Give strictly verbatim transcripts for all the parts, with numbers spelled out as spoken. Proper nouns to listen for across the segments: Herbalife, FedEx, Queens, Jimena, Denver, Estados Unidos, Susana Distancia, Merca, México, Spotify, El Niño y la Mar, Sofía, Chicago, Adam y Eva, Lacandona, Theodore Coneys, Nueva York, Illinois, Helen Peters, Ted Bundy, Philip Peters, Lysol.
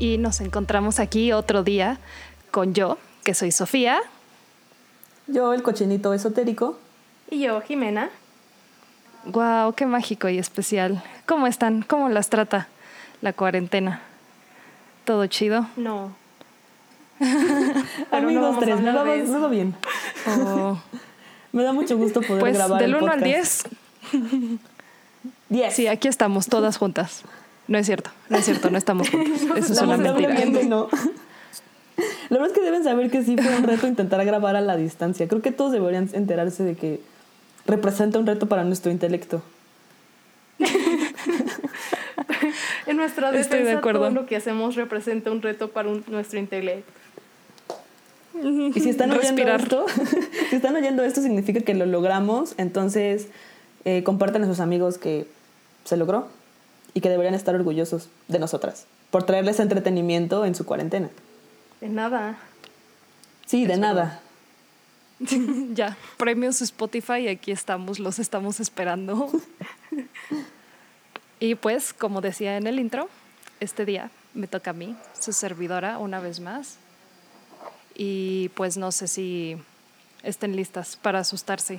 y nos encontramos aquí otro día con yo, que soy Sofía. Yo, el cochinito esotérico. Y yo, Jimena. Wow, qué mágico y especial. ¿Cómo están? ¿Cómo las trata la cuarentena? ¿Todo chido? No. Amigos, no tres, nada más, nada bien. Oh. Me da mucho gusto poder pues, grabar el podcast. Pues del uno al diez. Sí, aquí estamos todas juntas. No es cierto, no es cierto, no estamos juntas. No, eso es una mentira. No. La verdad es que deben saber que sí fue un reto intentar grabar a la distancia. Creo que todos deberían enterarse de que representa un reto para nuestro intelecto. En nuestra defensa, estoy de acuerdo. Todo lo que hacemos representa un reto para un, nuestro intelecto. Y si están oyendo esto, si están oyendo esto significa que lo logramos. Entonces eh, compartan a sus amigos que se logró y que deberían estar orgullosos de nosotras por traerles entretenimiento en su cuarentena. De nada. Sí, de nada. Ya, premios Spotify, aquí estamos, los estamos esperando. Y pues, como decía en el intro, este día me toca a mí, su servidora, una vez más. Y pues no sé si estén listas para asustarse.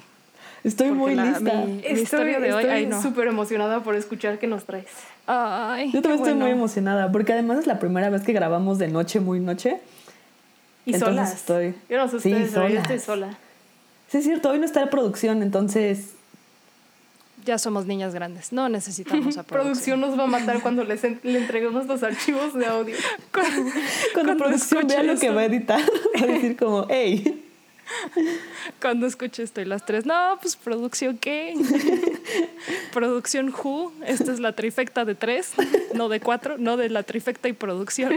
Estoy porque muy la, lista. Mi, estoy, mi historia de estoy hoy, ay, no. súper emocionada por escuchar qué nos traes. Ay, yo también estoy bueno. muy emocionada, porque además es la primera vez que grabamos de noche, muy noche. Y entonces solas. Estoy... Yo no sé ustedes, sí, pero yo estoy sola. Sí, es cierto, hoy no está la producción, entonces... Ya somos niñas grandes, no necesitamos a producción. Producción nos va a matar cuando les en, le entreguemos los archivos de audio. Cuando, cuando, cuando producción vea lo que va a editar, va a decir como, hey. Cuando escuche esto y las tres, no, pues producción qué. Producción who, esta es la trifecta de tres, no de cuatro, no de la trifecta y producción.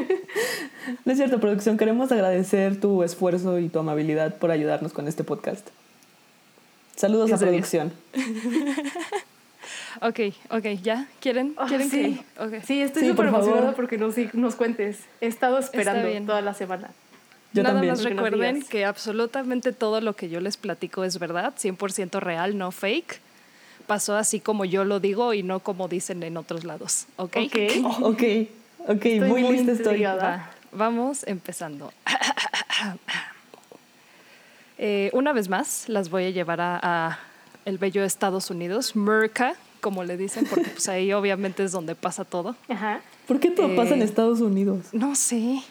No es cierto, producción, queremos agradecer tu esfuerzo y tu amabilidad por ayudarnos con este podcast. Saludos a producción. Ok, ok, ¿ya? ¿Quieren? Oh, ¿Quieren sí. que...? Okay. Sí, estoy súper sí, por emocionada favor. Porque nos, nos cuentes. He estado esperando toda la semana. Yo Nada también. Más recuerden que, que absolutamente todo lo que yo les platico es verdad, cien por ciento real, no fake. Pasó así como yo lo digo y no como dicen en otros lados. Ok, ok, oh, ok, okay. Muy, muy lista estoy. Va, vamos empezando. Eh, una vez más, las voy a llevar a, a el bello Estados Unidos, Merca, como le dicen, porque pues ahí obviamente es donde pasa todo. Ajá. ¿Por qué todo eh, pasa en Estados Unidos? No sé.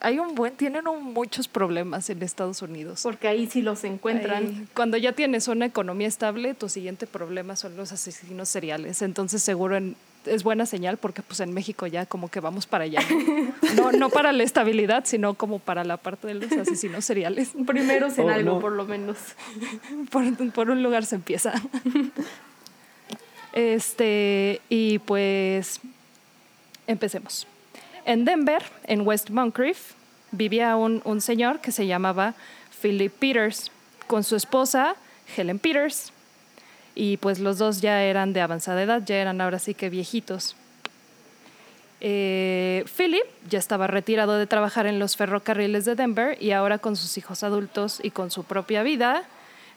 Hay un buen, tienen un, muchos problemas en Estados Unidos. Porque ahí sí los encuentran. Ahí, cuando ya tienes una economía estable, tu siguiente problema son los asesinos seriales. Entonces seguro en, es buena señal porque pues en México ya como que vamos para allá. No, no para la estabilidad, sino como para la parte de los asesinos seriales. Primeros en oh, algo, no. por lo menos. Por, por un lugar se empieza. Este, y pues empecemos. En Denver, en West Moncrief, vivía un, un señor que se llamaba Philip Peters con su esposa Helen Peters. Y pues los dos ya eran de avanzada edad, ya eran ahora sí que viejitos. Eh, Philip ya estaba retirado de trabajar en los ferrocarriles de Denver y ahora con sus hijos adultos y con su propia vida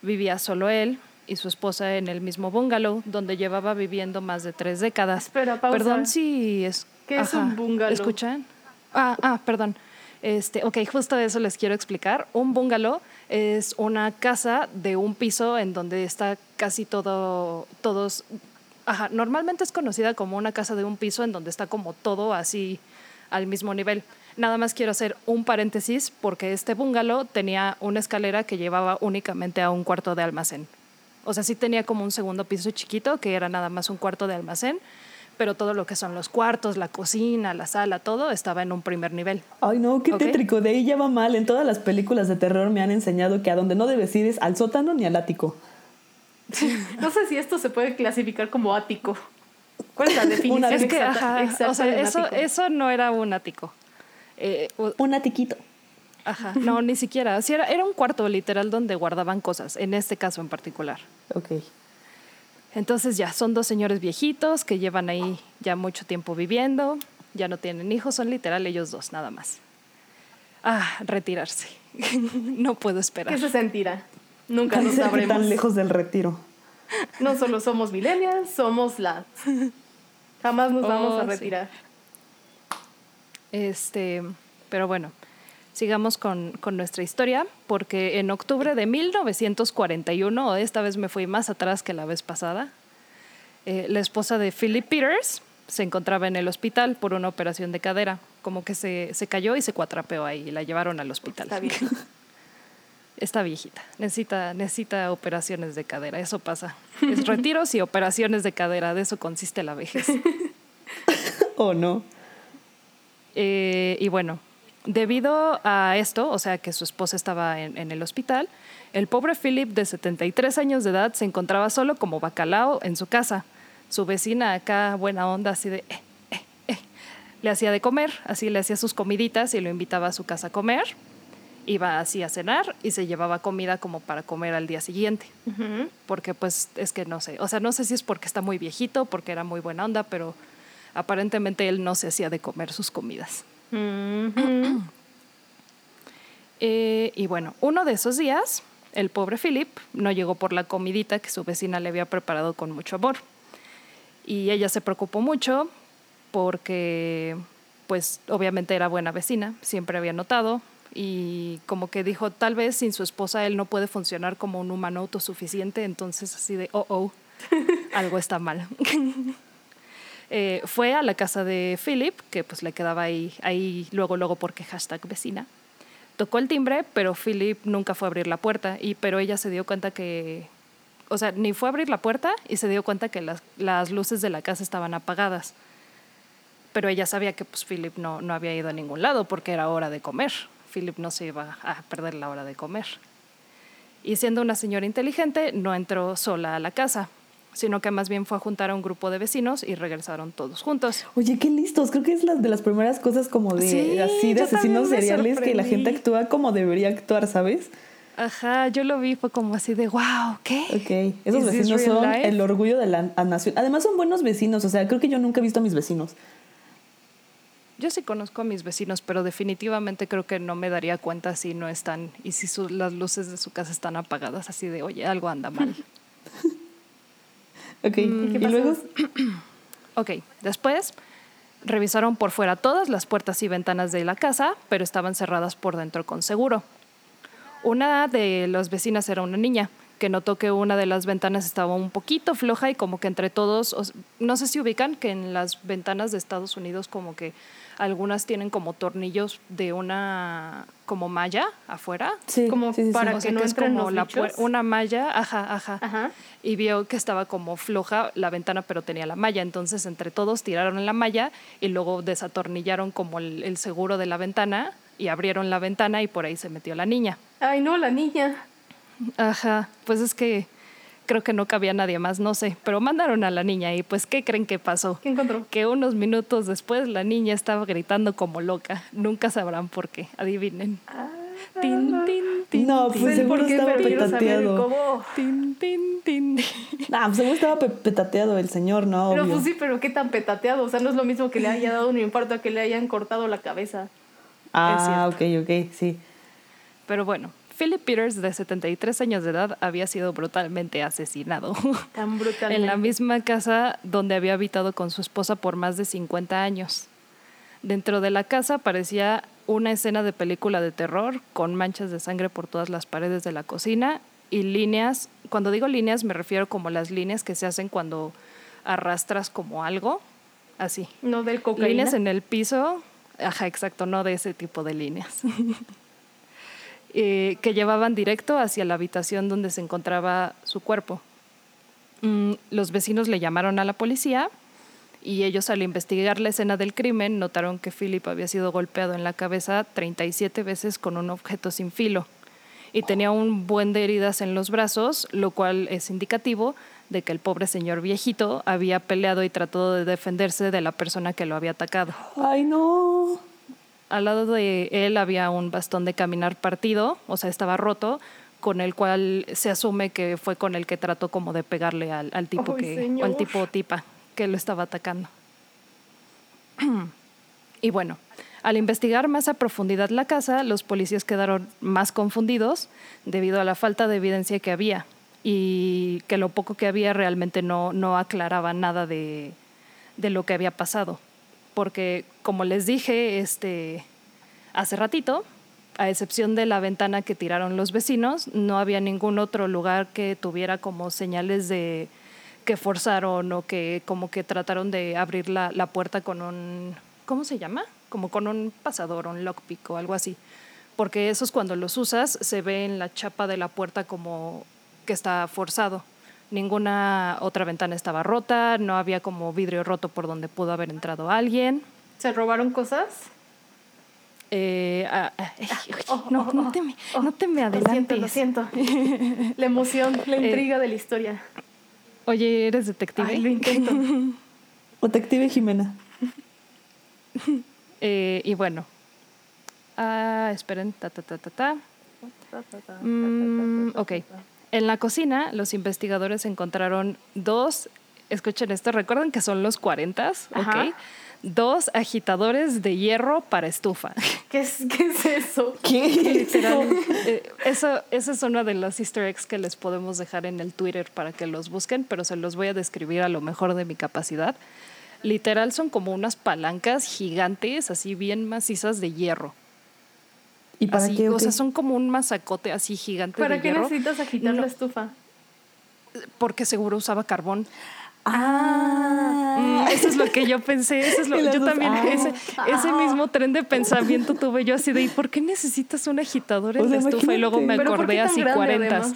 vivía solo él y su esposa en el mismo bungalow donde llevaba viviendo más de tres décadas. Espera, pausa. Perdón si es... ¿Qué Ajá. es un bungalow? ¿Escuchan? Ah, ah, perdón. Este, ok, justo eso les quiero explicar. Un bungalow es una casa de un piso en donde está casi todo, todos... Ajá, normalmente es conocida como una casa de un piso en donde está como todo así al mismo nivel. Nada más quiero hacer un paréntesis porque este bungalow tenía una escalera que llevaba únicamente a un cuarto de almacén. O sea, sí tenía como un segundo piso chiquito que era nada más un cuarto de almacén, pero todo lo que son los cuartos, la cocina, la sala, todo estaba en un primer nivel. Ay, no, qué ¿Okay? tétrico, de ahí ya va mal. En todas las películas de terror me han enseñado que a donde no debes ir es al sótano ni al ático. No sé si esto se puede clasificar como ático. ¿Cuál es la definición? Una vez exacta, que, ajá, exacta o sea, eso, eso no era un ático. Eh, un atiquito. Ajá, no, ni siquiera. Sí, era, era un cuarto literal donde guardaban cosas, en este caso en particular. Ok. Entonces ya, son dos señores viejitos que llevan ahí ya mucho tiempo viviendo, ya no tienen hijos, son literal ellos dos, nada más. Ah, retirarse. No puedo esperar. ¿Qué se sentirá? Nunca lo sabremos. Tan lejos del retiro. No solo somos millennials, somos lads. Jamás nos oh, vamos a retirar. Sí. Este, pero bueno, sigamos con, con nuestra historia, porque en octubre de mil novecientos cuarenta y uno, esta vez me fui más atrás que la vez pasada, eh, la esposa de Philip Peters se encontraba en el hospital por una operación de cadera, como que se, se cayó y se cuatrapeó ahí, y la llevaron al hospital. Está bien. Está viejita, necesita, necesita operaciones de cadera, eso pasa. Es retiros y operaciones de cadera, de eso consiste la vejez. Oh, no. Eh, y bueno, debido a esto, o sea que su esposa estaba en, en el hospital, el pobre Philip, de setenta y tres años de edad, se encontraba solo como bacalao en su casa. Su vecina acá, buena onda, así de... Eh, eh, eh, le hacía de comer, así le hacía sus comiditas y lo invitaba a su casa a comer. Iba así a cenar y se llevaba comida como para comer al día siguiente. Uh-huh. Porque pues es que no sé, o sea, no sé si es porque está muy viejito, porque era muy buena onda, pero aparentemente él no se hacía de comer sus comidas. Uh-huh. eh, y bueno, uno de esos días, el pobre Philip no llegó por la comidita que su vecina le había preparado con mucho amor. Y ella se preocupó mucho porque pues obviamente era buena vecina, siempre había notado. Y como que dijo, tal vez sin su esposa él no puede funcionar como un humano autosuficiente, entonces así de, oh, oh, algo está mal. eh, fue a la casa de Philip, que pues le quedaba ahí, ahí luego, luego, porque hashtag vecina. Tocó el timbre, pero Philip nunca fue a abrir la puerta, y, pero ella se dio cuenta que, o sea, ni fue a abrir la puerta y se dio cuenta que las, las luces de la casa estaban apagadas. Pero ella sabía que pues Philip no, no había ido a ningún lado porque era hora de comer. Philip no se iba a perder la hora de comer. Y siendo una señora inteligente, no entró sola a la casa, sino que más bien fue a juntar a un grupo de vecinos y regresaron todos juntos. Oye, qué listos. Creo que es la de las primeras cosas como de, sí, así de asesinos seriales que la gente actúa como debería actuar, ¿sabes? Ajá, yo lo vi, fue como así de wow, ¿qué? Ok, esos vecinos son life? El orgullo de la nación. Además son buenos vecinos, o sea, creo que yo nunca he visto a mis vecinos. Yo sí conozco a mis vecinos, pero definitivamente creo que no me daría cuenta si no están y si su, las luces de su casa están apagadas, así de, oye, algo anda mal. Ok, mm, ¿y luego? Ok, después revisaron por fuera todas las puertas y ventanas de la casa, pero estaban cerradas por dentro con seguro. Una de las vecinas era una niña que notó que una de las ventanas estaba un poquito floja y como que entre todos, no sé si ubican que en las ventanas de Estados Unidos como que algunas tienen como tornillos de una como malla afuera, sí, como sí, sí, para sí. O sea, que no entren los bichos. Una malla, ajá, ajá, ajá. Y vio que estaba como floja la ventana, pero tenía la malla. Entonces entre todos tiraron la malla y luego desatornillaron como el, el seguro de la ventana y abrieron la ventana y por ahí se metió la niña. Ay, no, la niña. Ajá, pues es que creo que no cabía nadie más, no sé, pero mandaron a la niña y pues ¿qué creen que pasó? ¿Qué encontró? Que unos minutos después la niña estaba gritando como loca. Nunca sabrán por qué, adivinen. Ah, tin, tin, tin. No, pues tin, seguro estaba petateado. Tin, tin, tin. Nah, pues seguro estaba petateado el señor, ¿no? Obvio. Pero pues sí, pero qué tan petateado, o sea, no es lo mismo que le haya dado un infarto a que le hayan cortado la cabeza. Ah, ok, ok, sí. Pero bueno. Philip Peters, de setenta y tres años de edad, había sido brutalmente asesinado. Tan brutalmente. En la misma casa donde había habitado con su esposa por más de cincuenta años. Dentro de la casa parecía una escena de película de terror, con manchas de sangre por todas las paredes de la cocina y líneas. Cuando digo líneas, me refiero como las líneas que se hacen cuando arrastras como algo, así. No del cocaína. Líneas en el piso, ajá, exacto, no de ese tipo de líneas. Eh, que llevaban directo hacia la habitación donde se encontraba su cuerpo. Mm, los vecinos le llamaron a la policía y ellos, al investigar la escena del crimen, notaron que Philip había sido golpeado en la cabeza treinta y siete veces con un objeto sin filo y tenía un buen de heridas en los brazos, lo cual es indicativo de que el pobre señor viejito había peleado y tratado de defenderse de la persona que lo había atacado. ¡Ay, no! Al lado de él había un bastón de caminar partido, o sea, estaba roto, con el cual se asume que fue con el que trató como de pegarle al, al tipo que, o al tipo o tipa que lo estaba atacando. Y bueno, al investigar más a profundidad la casa, los policías quedaron más confundidos debido a la falta de evidencia que había y que lo poco que había realmente no, no aclaraba nada de, de lo que había pasado. porque, como les dije este, hace ratito, a excepción de la ventana que tiraron los vecinos, no había ningún otro lugar que tuviera como señales de que forzaron o que como que trataron de abrir la, la puerta con un, ¿cómo se llama? Como con un pasador, un lockpick o algo así. Porque esos, cuando los usas, se ve en la chapa de la puerta como que está forzado. Ninguna otra ventana estaba rota, no había como vidrio roto por donde pudo haber entrado alguien. ¿Se robaron cosas? Eh, ah, ah, eh, oye, oh, no, oh, no, te me, oh, no te me adelantes. Lo siento, lo siento. La emoción, la intriga eh, de la historia. Oye, ¿eres detective? Ay, lo intento. Detective Jimena. Eh, y bueno. Ah, esperen. Ta, ta, ta, ta, ta. Mm, ok. En la cocina, los investigadores encontraron dos, escuchen esto, recuerden que son los cuarentas, ¿ok? Dos agitadores de hierro para estufa. ¿Qué es, qué es eso? ¿Qué? Literal. eh, eso, esa es una de las easter eggs que les podemos dejar en el Twitter para que los busquen, pero se los voy a describir a lo mejor de mi capacidad. Literal son como unas palancas gigantes, así bien macizas de hierro. ¿Y para así, qué? O sea, son como un mazacote así gigante de hierro. ¿Para qué necesitas agitar no, la estufa? Porque seguro usaba carbón. Ah. Mm, eso es lo que yo pensé. Eso es lo, yo dos, también, ah, ese, ah, ese mismo tren de pensamiento tuve yo así de, ¿y por qué necesitas un agitador en o sea, la estufa? Y luego me acordé así cuarentas.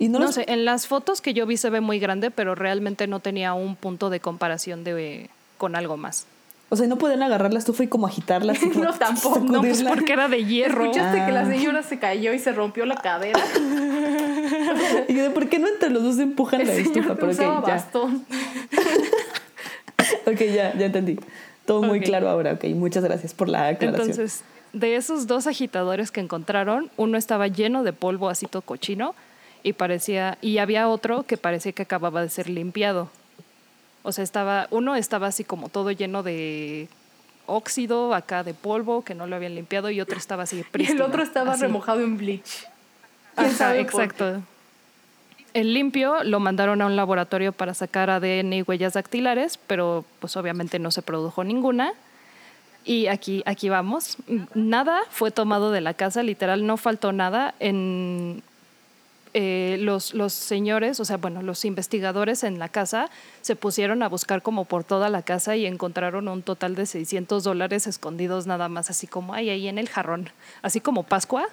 ¿Y no, no los... sé, en las fotos que yo vi se ve muy grande, pero realmente no tenía un punto de comparación de, con algo más. O sea, ¿no pueden agarrar la estufa y como agitarla? Así no, tampoco. No, pues porque era de hierro. ¿Escuchaste ah. que la señora se cayó y se rompió la cadera? Y yo, ¿por qué no entre los dos se empujan el la estufa? Pero usaba okay, bastón. Ya. Ok, ya, ya entendí. Todo okay. Muy claro ahora. Ok, muchas gracias por la aclaración. Entonces, de esos dos agitadores que encontraron, uno estaba lleno de polvo así todo cochino y, parecía, y había otro que parecía que acababa de ser limpiado. O sea, estaba, uno estaba así como todo lleno de óxido, acá de polvo, que no lo habían limpiado, y otro estaba así prístino. Y el otro estaba así, remojado en bleach. Ajá, exacto. El limpio lo mandaron a un laboratorio para sacar A D N y huellas dactilares, pero pues obviamente no se produjo ninguna. Y aquí, aquí vamos. Nada fue tomado de la casa, literal, no faltó nada. En... Eh, los, los señores, o sea, bueno, los investigadores en la casa se pusieron a buscar como por toda la casa y encontraron un total de seiscientos dólares escondidos nada más, así como ahí, ahí en el jarrón, así como Pascua.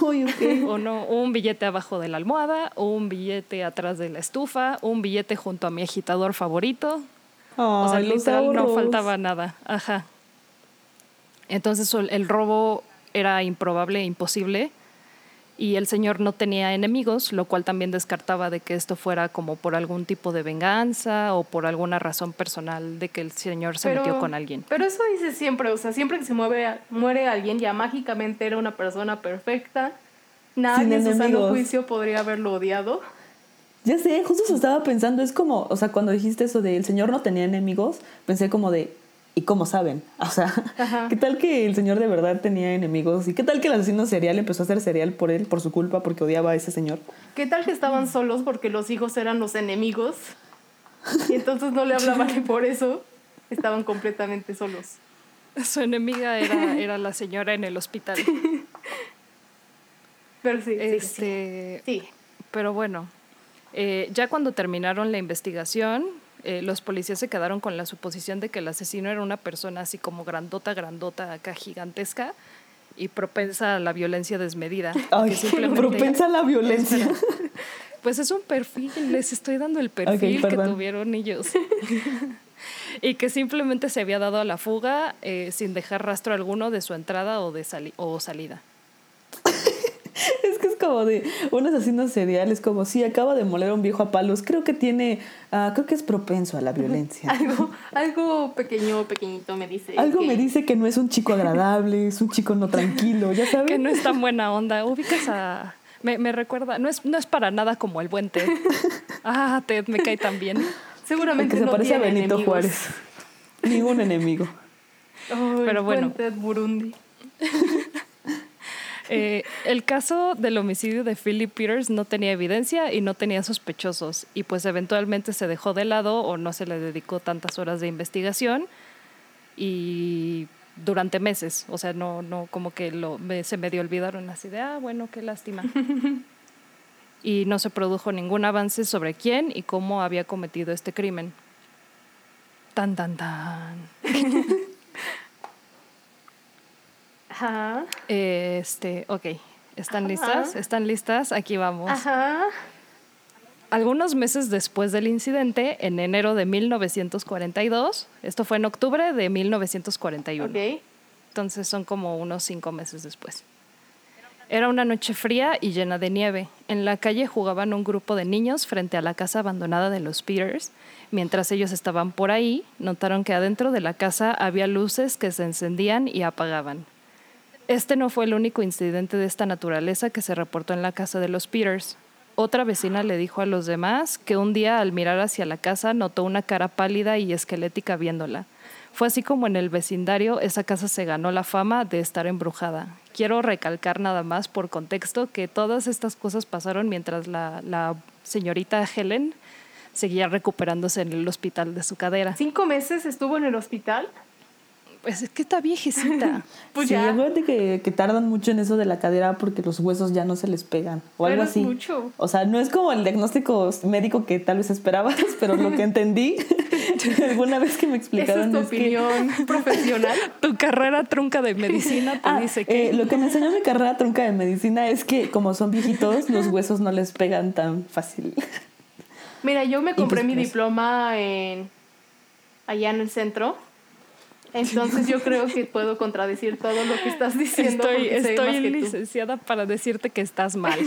Uy, okay. O no, un billete abajo de la almohada, un billete atrás de la estufa, un billete junto a mi agitador favorito. Oh, o sea, literal no faltaba nada. Ajá. Entonces el robo era improbable, imposible. Y el señor no tenía enemigos, lo cual también descartaba de que esto fuera como por algún tipo de venganza o por alguna razón personal de que el señor se pero, metió con alguien. Pero eso dice siempre, o sea, siempre que se mueve, muere alguien ya mágicamente era una persona perfecta. Nadie en su sano juicio podría haberlo odiado. Ya sé, justo se estaba pensando, es como, o sea, cuando dijiste eso de el señor no tenía enemigos, pensé como de... ¿Y cómo saben? O sea, ajá. ¿Qué tal que el señor de verdad tenía enemigos? ¿Y qué tal que el asesino serial empezó a hacer serial por él, por su culpa, porque odiaba a ese señor? ¿Qué tal que estaban solos porque los hijos eran los enemigos? Y entonces no le hablaban y por eso estaban completamente solos. Su enemiga era, era la señora en el hospital. Pero sí, este, sí, sí. Pero bueno, eh, ya cuando terminaron la investigación... Eh, los policías se quedaron con la suposición de que el asesino era una persona así como grandota, grandota, acá gigantesca y propensa a la violencia desmedida. Ay, propensa a la violencia. Espera, pues es un perfil, les estoy dando el perfil okay, que tuvieron ellos. Y que simplemente se había dado a la fuga eh, sin dejar rastro alguno de su entrada o, de sali- o salida. Es que es como de un asesino serial, es como si sí, acaba de moler a un viejo a palos, creo que tiene, uh, creo que es propenso a la violencia. algo, algo pequeño, pequeñito me dice. Algo que... me dice que no es un chico agradable, es un chico no tranquilo, ya sabes. Que no es tan buena onda, ubicas a... Me, me recuerda, no es, no es para nada como el buen Ted. Ah, Ted, me cae tan bien. Seguramente no se parece a Benito enemigos. Juárez. Ningún enemigo. Oh, pero bueno. Ted Burundi. Eh, el caso del homicidio de Philip Peters no tenía evidencia y no tenía sospechosos y pues eventualmente se dejó de lado o no se le dedicó tantas horas de investigación y durante meses, o sea, no, no como que lo, me, se medio olvidaron así de, ah, bueno, qué lástima. Y no se produjo ningún avance sobre quién y cómo había cometido este crimen. Tan, tan, tan. Ajá. Eh, este, ok. ¿Están Ajá. listas? ¿Están listas? Aquí vamos. Ajá. Algunos meses después del incidente, en enero de mil novecientos cuarenta y dos, esto fue en octubre de mil novecientos cuarenta y uno. Okay. Entonces son como unos cinco meses después. Era una noche fría y llena de nieve. En la calle jugaban un grupo de niños frente a la casa abandonada de los Peters. Mientras ellos estaban por ahí, notaron que adentro de la casa había luces que se encendían y apagaban. Este no fue el único incidente de esta naturaleza que se reportó en la casa de los Peters. Otra vecina le dijo a los demás que un día, al mirar hacia la casa, notó una cara pálida y esquelética viéndola. Fue así como en el vecindario esa casa se ganó la fama de estar embrujada. Quiero recalcar nada más por contexto que todas estas cosas pasaron mientras la, la señorita Helen seguía recuperándose en el hospital de su cadera. ¿Cinco meses estuvo en el hospital? Pues es que está viejecita. Pues sí, ya. Acuérdate que, que tardan mucho en eso de la cadera porque los huesos ya no se les pegan o pero algo así. Es mucho. O sea, no es como el diagnóstico médico que tal vez esperabas, pero lo que entendí alguna vez que me explicaron. ¿Esa es tu es opinión que... profesional? Tu carrera trunca de medicina te ah, dice que... Eh, lo que me enseñó mi carrera trunca de medicina es que como son viejitos, los huesos no les pegan tan fácil. Mira, yo me compré pues, mi pues, diploma en... allá en el centro. Entonces yo creo que puedo contradecir todo lo que estás diciendo. Estoy, estoy licenciada para decirte que estás mal.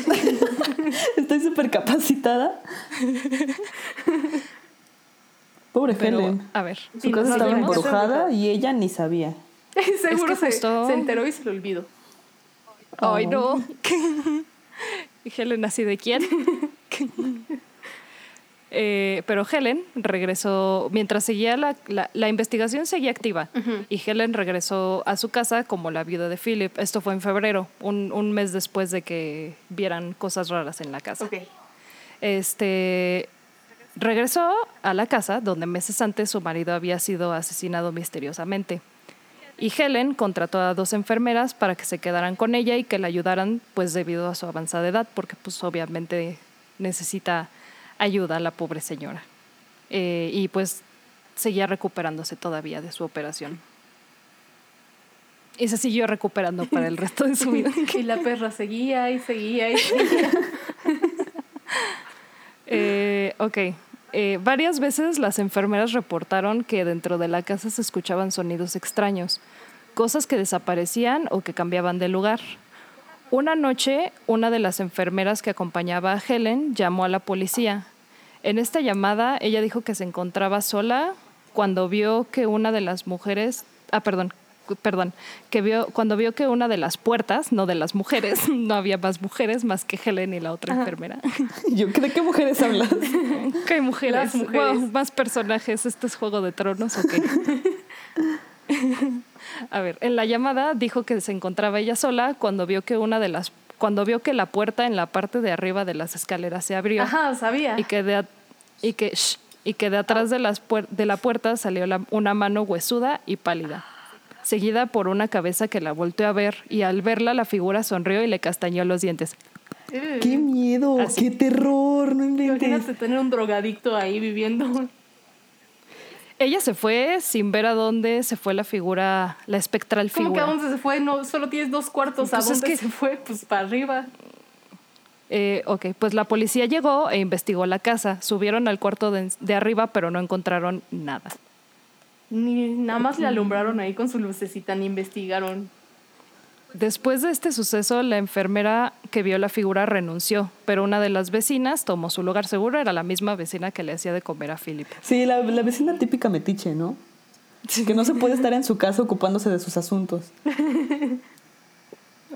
Estoy súper capacitada. Pobre pero, Helen. A ver, su si casa estaba embrujada y ella ni sabía. Seguro es que se, justo... se enteró y se lo olvidó. Oh. Ay, no. ¿Y Helen así de quién? Eh, pero Helen regresó, mientras seguía la, la, la investigación seguía activa, uh-huh. y Helen regresó a su casa como la viuda de Philip. Esto fue en febrero, un, un mes después de que vieran cosas raras en la casa. Okay. Este, regresó a la casa donde meses antes su marido había sido asesinado misteriosamente. Y Helen contrató a dos enfermeras para que se quedaran con ella y que la ayudaran, pues debido a su avanzada edad, porque pues obviamente necesita... ayuda a la pobre señora. Eh, y pues seguía recuperándose todavía de su operación. Y se siguió recuperando para el resto de su vida. Y la perra seguía y seguía y seguía. eh, ok. Eh, varias veces las enfermeras reportaron que dentro de la casa se escuchaban sonidos extraños, cosas que desaparecían o que cambiaban de lugar. Una noche, una de las enfermeras que acompañaba a Helen llamó a la policía. En esta llamada, ella dijo que se encontraba sola cuando vio que una de las mujeres, ah, perdón, perdón, que vio cuando vio que una de las puertas, no de las mujeres, no había más mujeres más que Helen y la otra Ajá. enfermera. Yo creo que mujeres hablas. ¿Qué mujeres? Las mujeres. Wow, más personajes, este es Juego de Tronos, ¿o qué? A ver, en la llamada dijo que se encontraba ella sola cuando vio que una de las cuando vio que la puerta en la parte de arriba de las escaleras se abrió. Ajá, sabía. Y que de y que shh, y que de atrás de las puer, de la puerta salió la, una mano huesuda y pálida, seguida por una cabeza que la volteó a ver y al verla la figura sonrió y le castañó los dientes. ¡Qué miedo! Así. ¡Qué terror! No inventes. Imagínate tener un drogadicto ahí viviendo. Ella se fue sin ver a dónde se fue la figura, la espectral figura. ¿Cómo que a dónde se fue? No, solo tienes dos cuartos. Pues ¿a dónde es que... se fue? Pues para arriba. Eh, ok, pues la policía llegó e investigó la casa. Subieron al cuarto de, de arriba, pero no encontraron nada. Ni nada más le alumbraron ahí con su lucecita, ni investigaron. Después de este suceso, la enfermera que vio la figura renunció, pero una de las vecinas tomó su lugar. Seguro era la misma vecina que le hacía de comer a Philip. Sí, la, la vecina típica metiche, ¿no? Sí. Que no se puede estar en su casa ocupándose de sus asuntos.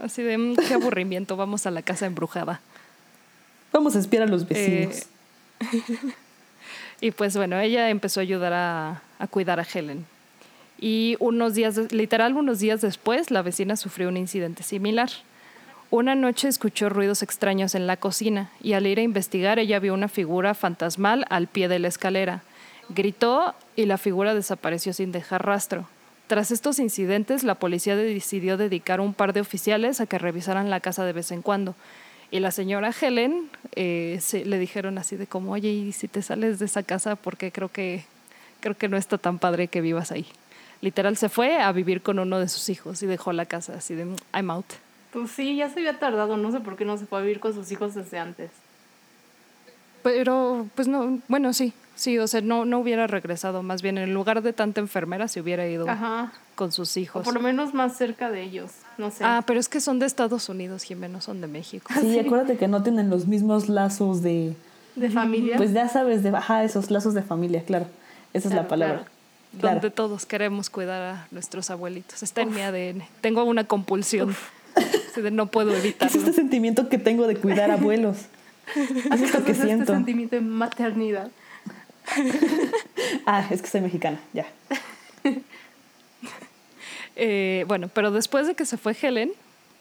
Así de, qué aburrimiento, vamos a la casa embrujada. Vamos a espiar a los vecinos. Eh, y pues bueno, ella empezó a ayudar a, a cuidar a Helen. Y unos días, literal unos días después, la vecina sufrió un incidente similar. Una noche escuchó ruidos extraños en la cocina y al ir a investigar ella vio una figura fantasmal al pie de la escalera. Gritó y la figura desapareció sin dejar rastro. Tras estos incidentes, la policía decidió dedicar un par de oficiales a que revisaran la casa de vez en cuando. Y la señora Helen eh, se, le dijeron así de como, oye, ¿y si te sales de esa casa? Porque creo que, creo que no está tan padre que vivas ahí. Literal, se fue a vivir con uno de sus hijos y dejó la casa así de, I'm out. Pues sí, ya se había tardado, no sé por qué no se fue a vivir con sus hijos desde antes. Pero, pues no, bueno, sí, sí, o sea, no, no hubiera regresado, más bien en lugar de tanta enfermera se hubiera ido Ajá. con sus hijos. O por lo menos más cerca de ellos, no sé. Ah, pero es que son de Estados Unidos, Jimena, son de México. Sí, sí, acuérdate que no tienen los mismos lazos de... ¿De familia? Pues ya sabes, de ajá, esos lazos de familia, claro, esa claro, es la palabra. Claro. Claro. Donde todos queremos cuidar a nuestros abuelitos, está Uf. en mi A D N, tengo una compulsión, Uf. no puedo evitarlo. ¿Qué es este sentimiento que tengo de cuidar abuelos? Es esto que siento. Este sentimiento de maternidad. Ah, es que soy mexicana, ya. eh, bueno, pero después de que se fue Helen,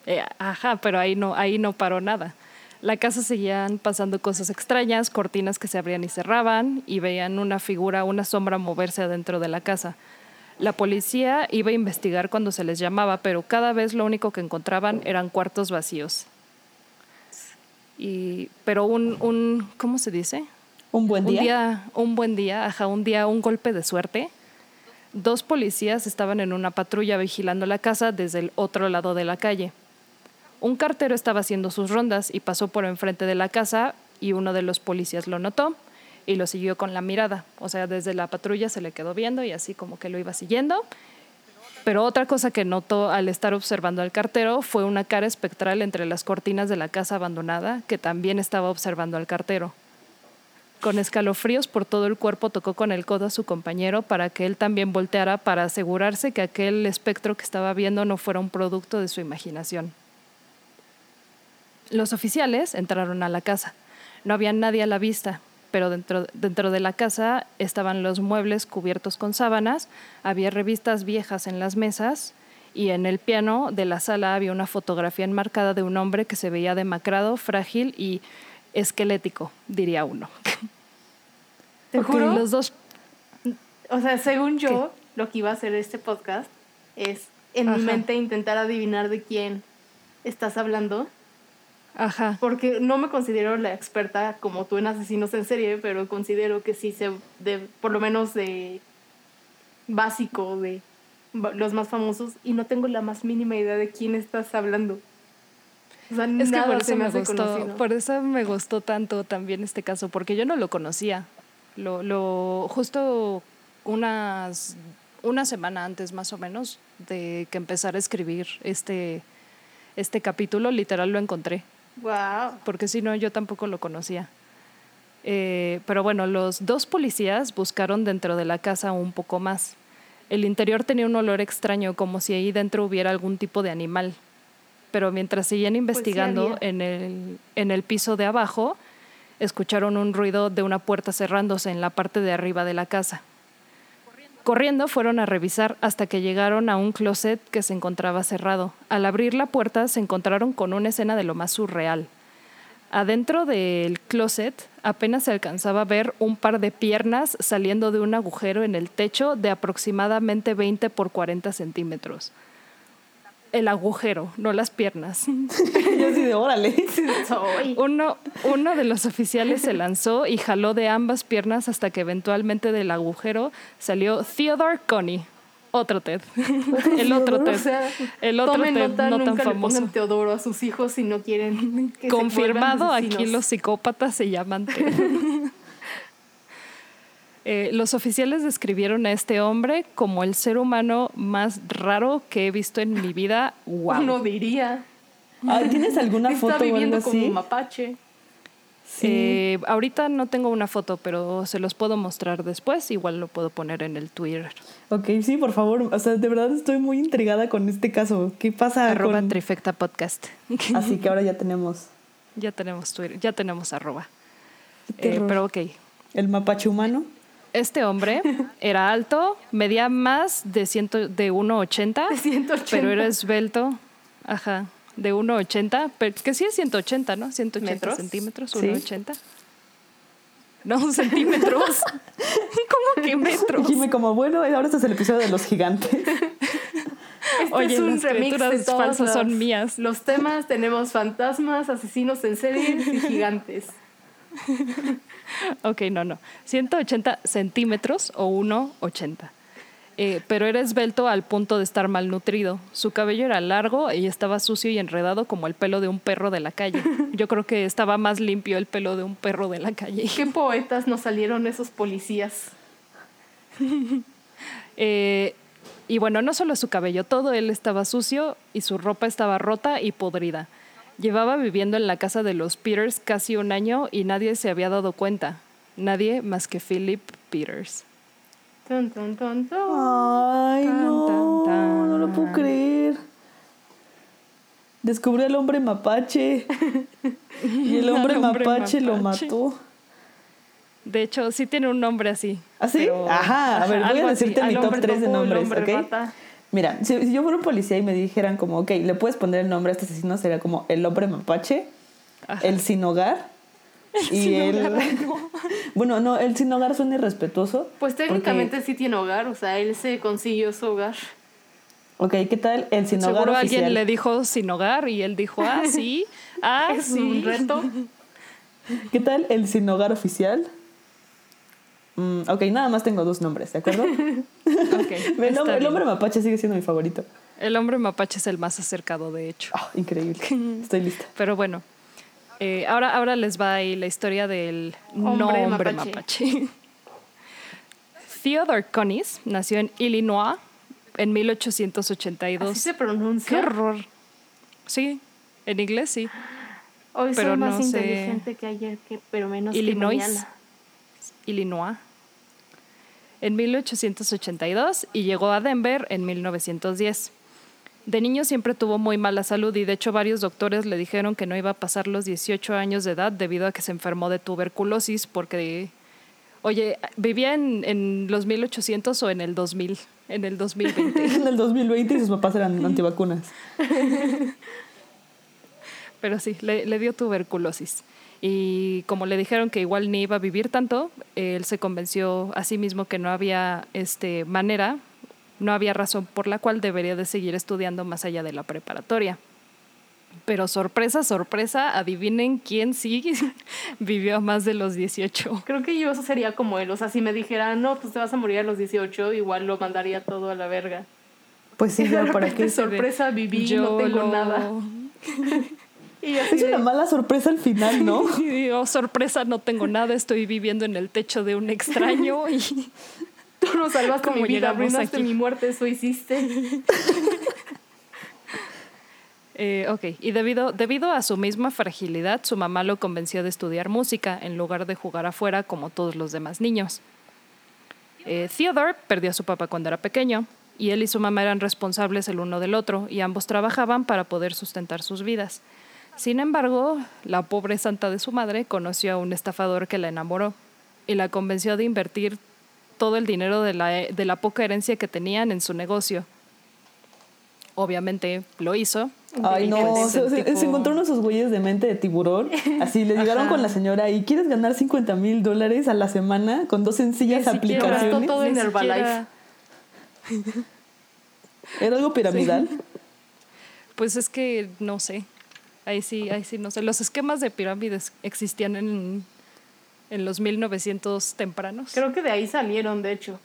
eh, ajá, pero ahí no, ahí no paró nada. La casa seguían pasando cosas extrañas, cortinas que se abrían y cerraban, y veían una figura, una sombra moverse adentro de la casa. La policía iba a investigar cuando se les llamaba, pero cada vez lo único que encontraban eran cuartos vacíos. Y, pero un, un, ¿cómo se dice? Un buen día. Un día, un buen día, ajá, un día, un golpe de suerte. Dos policías estaban en una patrulla vigilando la casa desde el otro lado de la calle. Un cartero estaba haciendo sus rondas y pasó por enfrente de la casa y uno de los policías lo notó y lo siguió con la mirada. O sea, desde la patrulla se le quedó viendo y así como que lo iba siguiendo. Pero otra cosa que notó al estar observando al cartero fue una cara espectral entre las cortinas de la casa abandonada que también estaba observando al cartero. Con escalofríos por todo el cuerpo tocó con el codo a su compañero para que él también volteara para asegurarse que aquel espectro que estaba viendo no fuera un producto de su imaginación. Los oficiales entraron a la casa. No había nadie a la vista. Pero dentro, dentro de la casa estaban los muebles cubiertos con sábanas, había revistas viejas en las mesas y en el piano de la sala había una fotografía enmarcada de un hombre que se veía demacrado, frágil y esquelético, diría uno. ¿Te okay, juro? Los dos... O sea, según yo, ¿Qué? lo que iba a hacer este podcast es en Ajá. mi mente intentar adivinar de quién estás hablando. Ajá. Porque no me considero la experta como tú en asesinos en serie, pero considero que sí se, de, por lo menos de básico, de los más famosos, y no tengo la más mínima idea de quién estás hablando. O sea, es nada que por eso me, me gustó, conocido. Por eso me gustó tanto también este caso, porque yo no lo conocía. Lo, lo justo unas una semana antes más o menos de que empezara a escribir este este capítulo, literal lo encontré. Wow. Porque si no, yo tampoco lo conocía. Eh, pero bueno, los dos policías buscaron dentro de la casa un poco más. El interior tenía un olor extraño, como si ahí dentro hubiera algún tipo de animal. Pero mientras seguían investigando, pues sí en el, en el piso de abajo, escucharon un ruido de una puerta cerrándose en la parte de arriba de la casa. Corriendo fueron a revisar hasta que llegaron a un closet que se encontraba cerrado. Al abrir la puerta se encontraron con una escena de lo más surreal. Adentro del closet apenas se alcanzaba a ver un par de piernas saliendo de un agujero en el techo de aproximadamente veinte por cuarenta centímetros. El agujero, no las piernas. Yo sí de órale. Uno, uno de los oficiales se lanzó y jaló de ambas piernas hasta que eventualmente del agujero salió Theodore Coneys. Otro Ted. El otro Ted. O sea, el otro Ted nota, no tan famoso. Nunca Teodoro a sus hijos si no quieren que confirmado, se aquí los psicópatas se llaman Ted. Eh, los oficiales describieron a este hombre como el ser humano más raro que he visto en mi vida. ¡Wow! No diría. Ah, ¿tienes alguna foto o algo así? Como mapache. Sí. Eh, ahorita no tengo una foto, pero se los puedo mostrar después. Igual lo puedo poner en el Twitter. Ok, sí, por favor. O sea, de verdad estoy muy intrigada con este caso. ¿Qué pasa? Arroba con... Trifecta Podcast. Así que ahora ya tenemos. Ya tenemos Twitter, ya tenemos arroba. Eh, pero ok. El mapache humano. Este hombre era alto, medía más de, ciento, de uno ochenta, pero era esbelto, ajá, de uno ochenta, pero que sí es ciento ochenta, ¿no? ciento ochenta ¿Metros? Centímetros, ¿sí? uno ochenta. No, centímetros. ¿Cómo que metros? Dime, como bueno, ahora este es el episodio de los gigantes. este Oye, es un remix de todos los, son mías. los temas. Tenemos fantasmas, asesinos en serie y gigantes. Ok, no, no. ciento ochenta centímetros o uno ochenta. Eh, pero era esbelto al punto de estar malnutrido. Su cabello era largo y estaba sucio y enredado como el pelo de un perro de la calle. Yo creo que estaba más limpio el pelo de un perro de la calle. ¿Qué poetas nos salieron esos policías? eh, y bueno, no solo su cabello, todo él estaba sucio y su ropa estaba rota y podrida. Llevaba viviendo en la casa de los Peters casi un año y nadie se había dado cuenta. Nadie más que Philip Peters. Tan, tan, tan, tan. Ay, tan, no, tan, tan. No lo puedo creer. Descubrió al hombre mapache. Y el hombre, el hombre mapache, mapache lo mató. De hecho, sí tiene un nombre así. ¿Ah, sí? Pero... Ajá, a ver, ajá, voy a decirte así, mi top tres de nombres, ¿ok? Mata. Mira, si, si yo fuera un policía y me dijeran como, ok, le puedes poner el nombre a este asesino, sería como el hombre mapache, ajá, el sin hogar. El y sin él... hogar, no. Bueno, no, el sin hogar suena irrespetuoso. Pues técnicamente porque... sí tiene hogar, o sea, él se consiguió su hogar. Ok, ¿qué tal el sin hogar? Seguro oficial? Alguien le dijo sin hogar y él dijo, ah, sí, ah, es sí. un reto. ¿Qué tal el sin hogar oficial? Mm, ok, nada más tengo dos nombres, ¿de acuerdo? Okay, el, hombre, el hombre mapache sigue siendo mi favorito. El hombre mapache es el más acercado, de hecho. Oh, increíble, estoy lista. Pero bueno, eh, ahora, ahora les va ahí la historia del hombre, no hombre mapache. mapache. Theodore Coneys nació en Illinois en mil ochocientos ochenta y dos. ¿Así se pronuncia? ¡Qué horror! Sí, en inglés sí. Hoy pero soy más no inteligente sé... que ayer, que, pero menos Illinois. Que mañana. Illinois en mil ochocientos ochenta y dos y llegó a Denver en mil novecientos diez. De niño siempre tuvo muy mala salud y de hecho varios doctores le dijeron que no iba a pasar los dieciocho años de edad debido a que se enfermó de tuberculosis porque, oye, vivía en, en los mil ochocientos o en el dos mil, en el dos mil veinte. En el dos mil veinte y sus papás eran antivacunas. Pero sí, le, le dio tuberculosis. Y como le dijeron que igual ni iba a vivir tanto, él se convenció a sí mismo que no había este, manera, no había razón por la cual debería de seguir estudiando más allá de la preparatoria. Pero sorpresa, sorpresa, adivinen quién sí vivió más de los dieciocho. Creo que yo eso sería como él, o sea, si me dijera, no, pues te vas a morir a los dieciocho, igual lo mandaría todo a la verga. Pues sí, ya, ¿para qué? Sorpresa, viví, yo no tengo lo... nada. Y así es de... una mala sorpresa al final, ¿no? Y digo, sorpresa, no tengo nada, estoy viviendo en el techo de un extraño y tú no salvaste mi vida, arruinaste mi muerte, eso hiciste. eh, ok, y debido, debido a su misma fragilidad, su mamá lo convenció de estudiar música en lugar de jugar afuera como todos los demás niños. Eh, Theodore perdió a su papá cuando era pequeño y él y su mamá eran responsables el uno del otro y ambos trabajaban para poder sustentar sus vidas. Sin embargo, la pobre santa de su madre conoció a un estafador que la enamoró y la convenció de invertir todo el dinero de la, de la poca herencia que tenían en su negocio. Obviamente lo hizo. Ay, no, se, se, tipo... se encontró uno de esos güeyes de mente de tiburón. Así le llegaron con la señora y ¿quieres ganar cincuenta mil dólares a la semana con dos sencillas ni aplicaciones? Gastó todo en Herbalife. Siquiera... ¿Era algo piramidal? Sí. Pues es que no sé. Ahí sí, ahí sí, no sé. Los esquemas de pirámides existían en, en los mil novecientos tempranos. Creo que de ahí salieron, de hecho.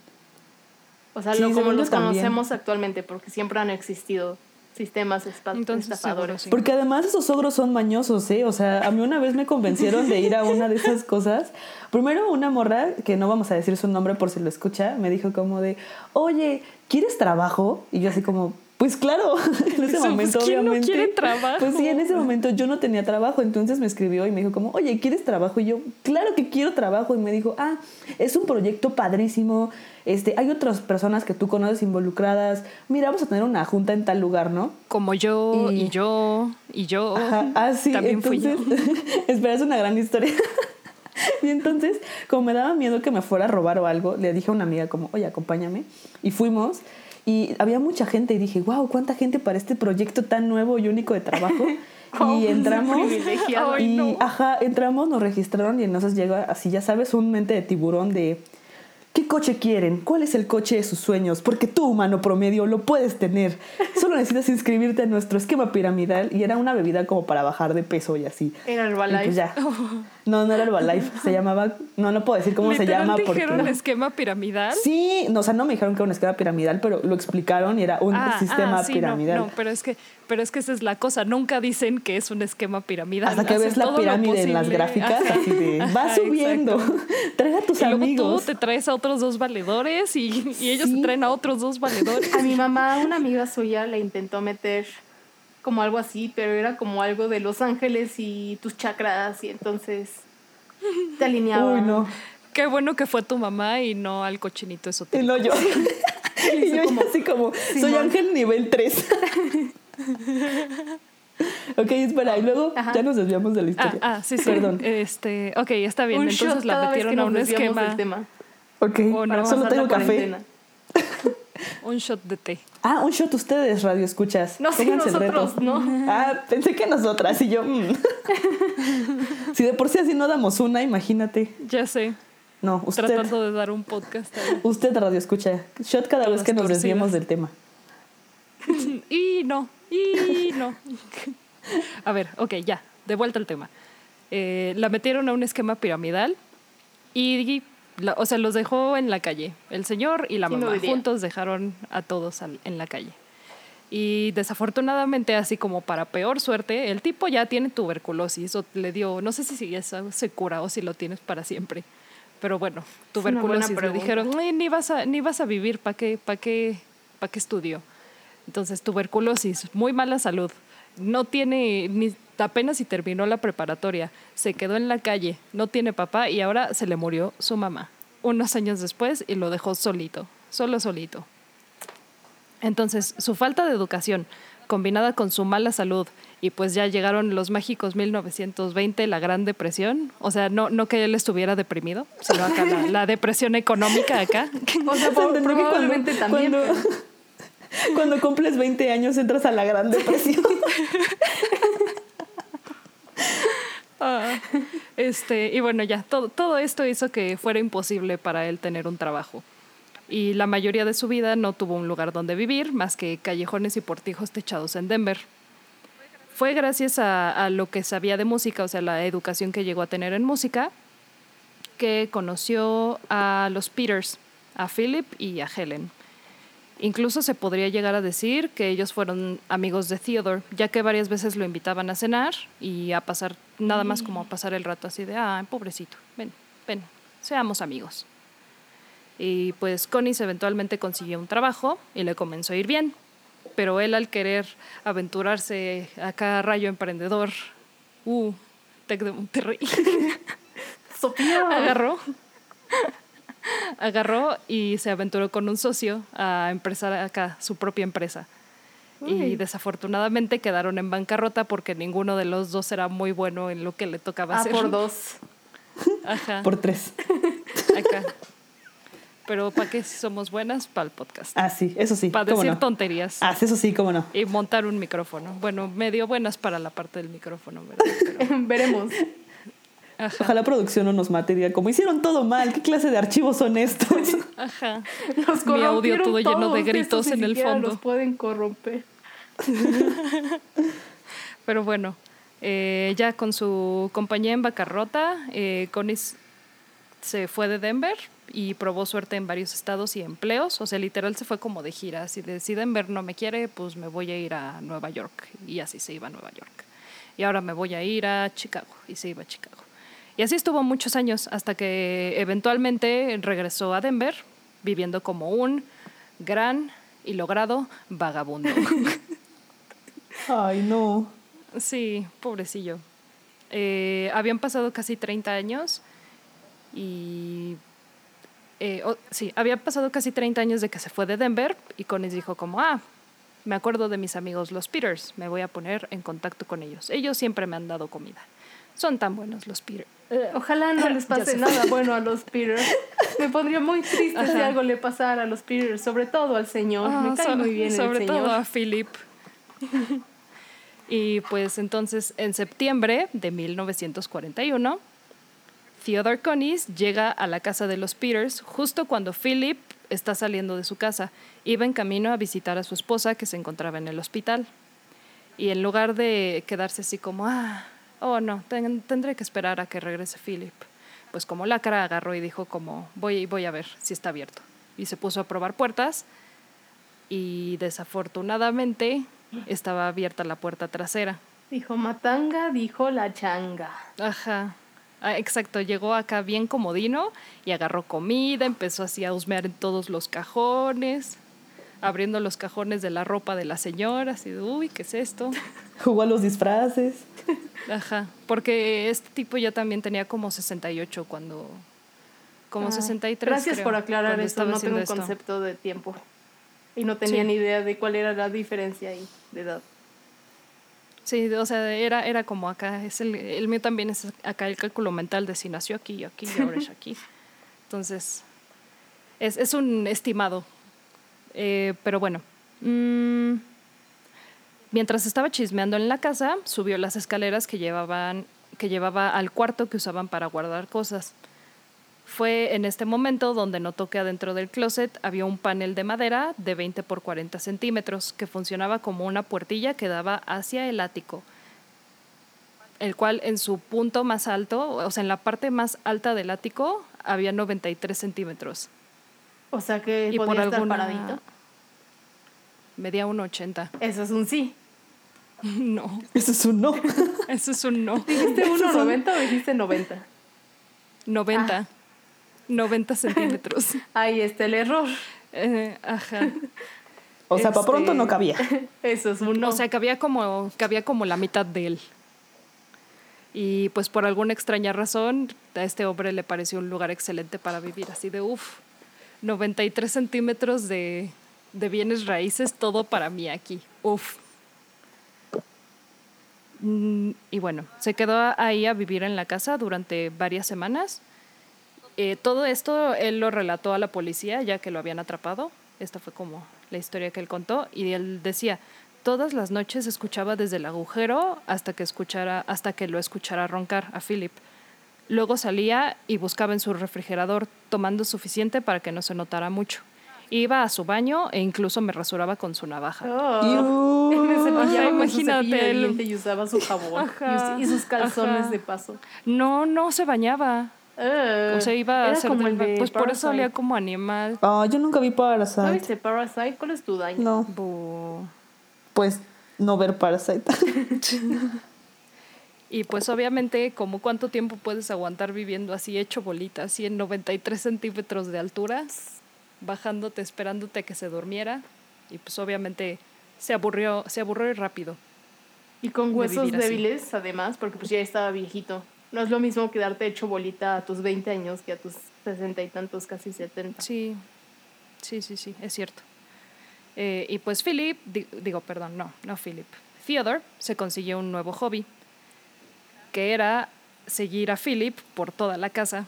O sea, sí, no como los también. Conocemos actualmente, porque siempre han existido sistemas espa- Entonces, estafadores. Sí. Porque además esos ogros son mañosos, ¿eh? O sea, a mí una vez me convencieron de ir a una de esas cosas. Primero una morra, que no vamos a decir su nombre por si lo escucha, me dijo como de, oye, ¿quieres trabajo? Y yo así como... Pues claro, en ese Eso, momento pues, ¿quién obviamente... ¿Quién no quiere trabajo? Pues sí, en ese momento yo no tenía trabajo, entonces me escribió y me dijo como, oye, ¿quieres trabajo? Y yo, claro que quiero trabajo. Y me dijo, ah, es un proyecto padrísimo, este, hay otras personas que tú conoces involucradas, mira, vamos a tener una junta en tal lugar, ¿no? Como yo, y, y yo, y yo, Ajá, ah, sí, también entonces... fui yo. Espera, es una gran historia. Y entonces, como me daba miedo que me fuera a robar o algo, le dije a una amiga como, oye, acompáñame, y fuimos... Y había mucha gente y dije, wow, cuánta gente para este proyecto tan nuevo y único de trabajo. Oh, y entramos, y no. ajá, entramos, nos registraron y entonces llega así, ya sabes, un mente de tiburón de ¿Qué coche quieren? ¿Cuál es el coche de sus sueños? Porque tú, humano promedio, lo puedes tener. Solo necesitas inscribirte en nuestro esquema piramidal. Y era una bebida como para bajar de peso y así. ¿Era Herbalife? Pues ya. No, no era Herbalife. Se llamaba... No, no puedo decir cómo se llama. ¿Literal dijeron porque... esquema piramidal? Sí. No, o sea, no me dijeron que era un esquema piramidal, pero lo explicaron y era un ah, sistema ah, sí, piramidal. No, no, pero es que... Pero es que esa es la cosa, nunca dicen que es un esquema piramidal. Hasta que ves la pirámide en las gráficas, así de, va subiendo, trae a tus amigos. Y luego tú te traes a otros dos valedores y, y ellos sí. te traen a otros dos valedores. A mi mamá, una amiga suya, le intentó meter como algo así, pero era como algo de los ángeles y tus chakras, y entonces te alineaba. Uy, no. Qué bueno que fue tu mamá y no al cochinito esotérico. Y no yo. Y, y yo como, así como, sí, soy no. ángel nivel tres. Ok, espera, y luego Ajá. ya nos desviamos de la historia. Ah, ah sí, sí. Perdón. Este, ok, está bien. Un Entonces la metieron a un esquema. Tema. Ok, oh, no. Solo tengo café. Un shot de té. Ah, un shot ustedes, radio escuchas. No, sí, nosotros, ¿no? Ah, pensé que nosotras y yo. Mm. Si de por sí así no damos una, imagínate. Ya sé. No, usted. Tratando de dar un podcast. Ahí. Usted, radio escucha. Shot cada Todas vez que nos torcidas. Desviemos del tema. Y no. Y no. A ver, ok, ya, de vuelta al tema. Eh, la metieron a un esquema piramidal y, la, o sea, los dejó en la calle. El señor y la mamá juntos dejaron a todos al, en la calle. Y desafortunadamente, así como para peor suerte, el tipo ya tiene tuberculosis. O le dio, no sé si eso se cura o si lo tienes para siempre. Pero bueno, tuberculosis. Le dijeron, ni vas a, ni vas a vivir, ¿para qué, para qué, para qué estudio? Entonces, tuberculosis, muy mala salud. No tiene, ni apenas si terminó la preparatoria. Se quedó en la calle, no tiene papá y ahora se le murió su mamá. Unos años después y lo dejó solito, solo solito. Entonces, su falta de educación combinada con su mala salud y pues ya llegaron los mágicos mil novecientos veinte, la Gran Depresión. O sea, no, no que él estuviera deprimido, sino acá la, la depresión económica acá. O sea, probablemente también... Cuando... Cuando cumples veinte años entras a la Gran Depresión. ah, este, y bueno, ya, todo, todo esto hizo que fuera imposible para él tener un trabajo. Y la mayoría de su vida no tuvo un lugar donde vivir, más que callejones y portijos techados en Denver. Fue gracias a, a lo que sabía de música, o sea, la educación que llegó a tener en música, que conoció a los Peters, a Philip y a Helen. Incluso se podría llegar a decir que ellos fueron amigos de Theodore, ya que varias veces lo invitaban a cenar y a pasar, nada más como a pasar el rato así de, ah, pobrecito, ven, ven, seamos amigos. Y pues Coneys eventualmente consiguió un trabajo y le comenzó a ir bien, pero él al querer aventurarse acá rayo emprendedor, uh, Tec de Monterrey, Sofía agarró... Agarró y se aventuró con un socio a empezar acá su propia empresa. Uy. Y desafortunadamente quedaron en bancarrota porque ninguno de los dos era muy bueno en lo que le tocaba ah, hacer. Ah, por dos. Ajá. Por tres. Acá. Pero ¿para qué somos buenas? Para el podcast. Ah, sí, eso sí. Para decir no? tonterías. Ah, eso sí, cómo no. Y montar un micrófono. Bueno, medio buenas para la parte del micrófono, ¿verdad? Pero... Veremos. Ajá. Ojalá producción no nos mate y diga, como hicieron todo mal, ¿qué clase de archivos son estos? Ajá. Nos corrompieron. Mi audio todo todos, lleno de gritos en el fondo. Nos pueden corromper. Pero bueno, eh, ya con su compañía en bancarrota, eh, Coneys se fue de Denver y probó suerte en varios estados y empleos. O sea, literal se fue como de gira. Si, de, si Denver no me quiere, pues me voy a ir a Nueva York. Y así se iba a Nueva York. Y ahora me voy a ir a Chicago. Y se iba a Chicago. Y así estuvo muchos años hasta que eventualmente regresó a Denver viviendo como un gran y logrado vagabundo. Ay, no. Sí, pobrecillo. Eh, habían pasado casi treinta años y... Eh, oh, sí, habían pasado casi treinta años de que se fue de Denver y Coneys dijo como, ah, me acuerdo de mis amigos los Peters, me voy a poner en contacto con ellos. Ellos siempre me han dado comida. Son tan buenos los Peters. Ojalá no les pase nada bueno a los Peters. Me pondría muy triste Ajá. si algo le pasara a los Peters, sobre todo al señor. Oh, me cae so, muy bien el señor. Sobre todo a Philip. Y pues entonces, en septiembre de mil novecientos cuarenta y uno, Theodore Coneys llega a la casa de los Peters justo cuando Philip está saliendo de su casa. Iba en camino a visitar a su esposa que se encontraba en el hospital. Y en lugar de quedarse así como, ah, oh no, ten, tendré que esperar a que regrese Philip, pues como lacra agarró y dijo como, voy, voy a ver si está abierto. Y se puso a probar puertas y desafortunadamente estaba abierta la puerta trasera. Dijo matanga, dijo la changa. Ajá. Ah, exacto, llegó acá bien comodino y agarró comida, empezó así a husmear en todos los cajones, abriendo los cajones de la ropa de la señora, así de, uy, ¿qué es esto? Jugó a los disfraces. Ajá, porque este tipo ya también tenía como sesenta y ocho cuando, como ah, sesenta y tres, gracias, creo, por aclarar esto, no tengo un concepto esto. de tiempo y no tenía sí. ni idea de cuál era la diferencia ahí de edad. Sí, o sea, era, era como acá, es el, el mío también es acá el cálculo mental de si nació aquí, aquí, y ahora es aquí. Entonces, es, es un estimado. Eh, pero bueno, mmm, mientras estaba chismeando en la casa, subió las escaleras que, llevaban, que llevaba al cuarto que usaban para guardar cosas. Fue en este momento donde notó que adentro del closet había un panel de madera de veinte por cuarenta centímetros que funcionaba como una puertilla que daba hacia el ático, el cual en su punto más alto, o sea, en la parte más alta del ático, había noventa y tres centímetros. O sea que y podía por estar alguna... paradito. Medía uno ochenta. Eso es un sí. No. Eso es un no. Eso es un no. ¿Dijiste uno noventa o dijiste noventa? noventa. Ah. noventa centímetros. Ahí está el error. Eh, ajá. O sea, este... para pronto no cabía. Eso es un no. O sea, cabía como, cabía como la mitad de él. Y pues por alguna extraña razón, a este hombre le pareció un lugar excelente para vivir. Así de uff, noventa y tres centímetros de, de bienes raíces, todo para mí aquí. Uff. Y bueno, se quedó ahí a vivir en la casa durante varias semanas. Eh, todo esto él lo relató a la policía ya que lo habían atrapado. Esta fue como la historia que él contó. Y él decía, todas las noches escuchaba desde el agujero hasta que, escuchara, hasta que lo escuchara roncar a Philip. Luego salía y buscaba en su refrigerador, tomando suficiente para que no se notara mucho. Iba a su baño e incluso me rasuraba con su navaja. Oh. En ese baño, imagínate, él y usaba su jabón. Ajá. Y sus calzones. Ajá. De paso. No, no se bañaba. Uh, o sea, iba a hacer del... Pues Parasite. Por eso olía como animal. Ah, oh, yo nunca vi Parasite. ¿No viste Parasite? ¿Cuál es tu daño? No. Bo... Pues no ver Parasite. Y pues obviamente, como cuánto tiempo puedes aguantar viviendo así hecho bolita, así en noventa y tres centímetros de altura, bajándote, esperándote a que se durmiera. Y pues obviamente se aburrió, se aburrió rápido. Y con huesos débiles así, además, porque pues ya estaba viejito. No es lo mismo quedarte hecho bolita a tus veinte años que a tus sesenta y tantos, casi setenta. Sí, sí, sí, sí, es cierto. Eh, y pues Philip, di, digo, perdón, no, no Philip. Theodore se consiguió un nuevo hobby, que era seguir a Philip por toda la casa.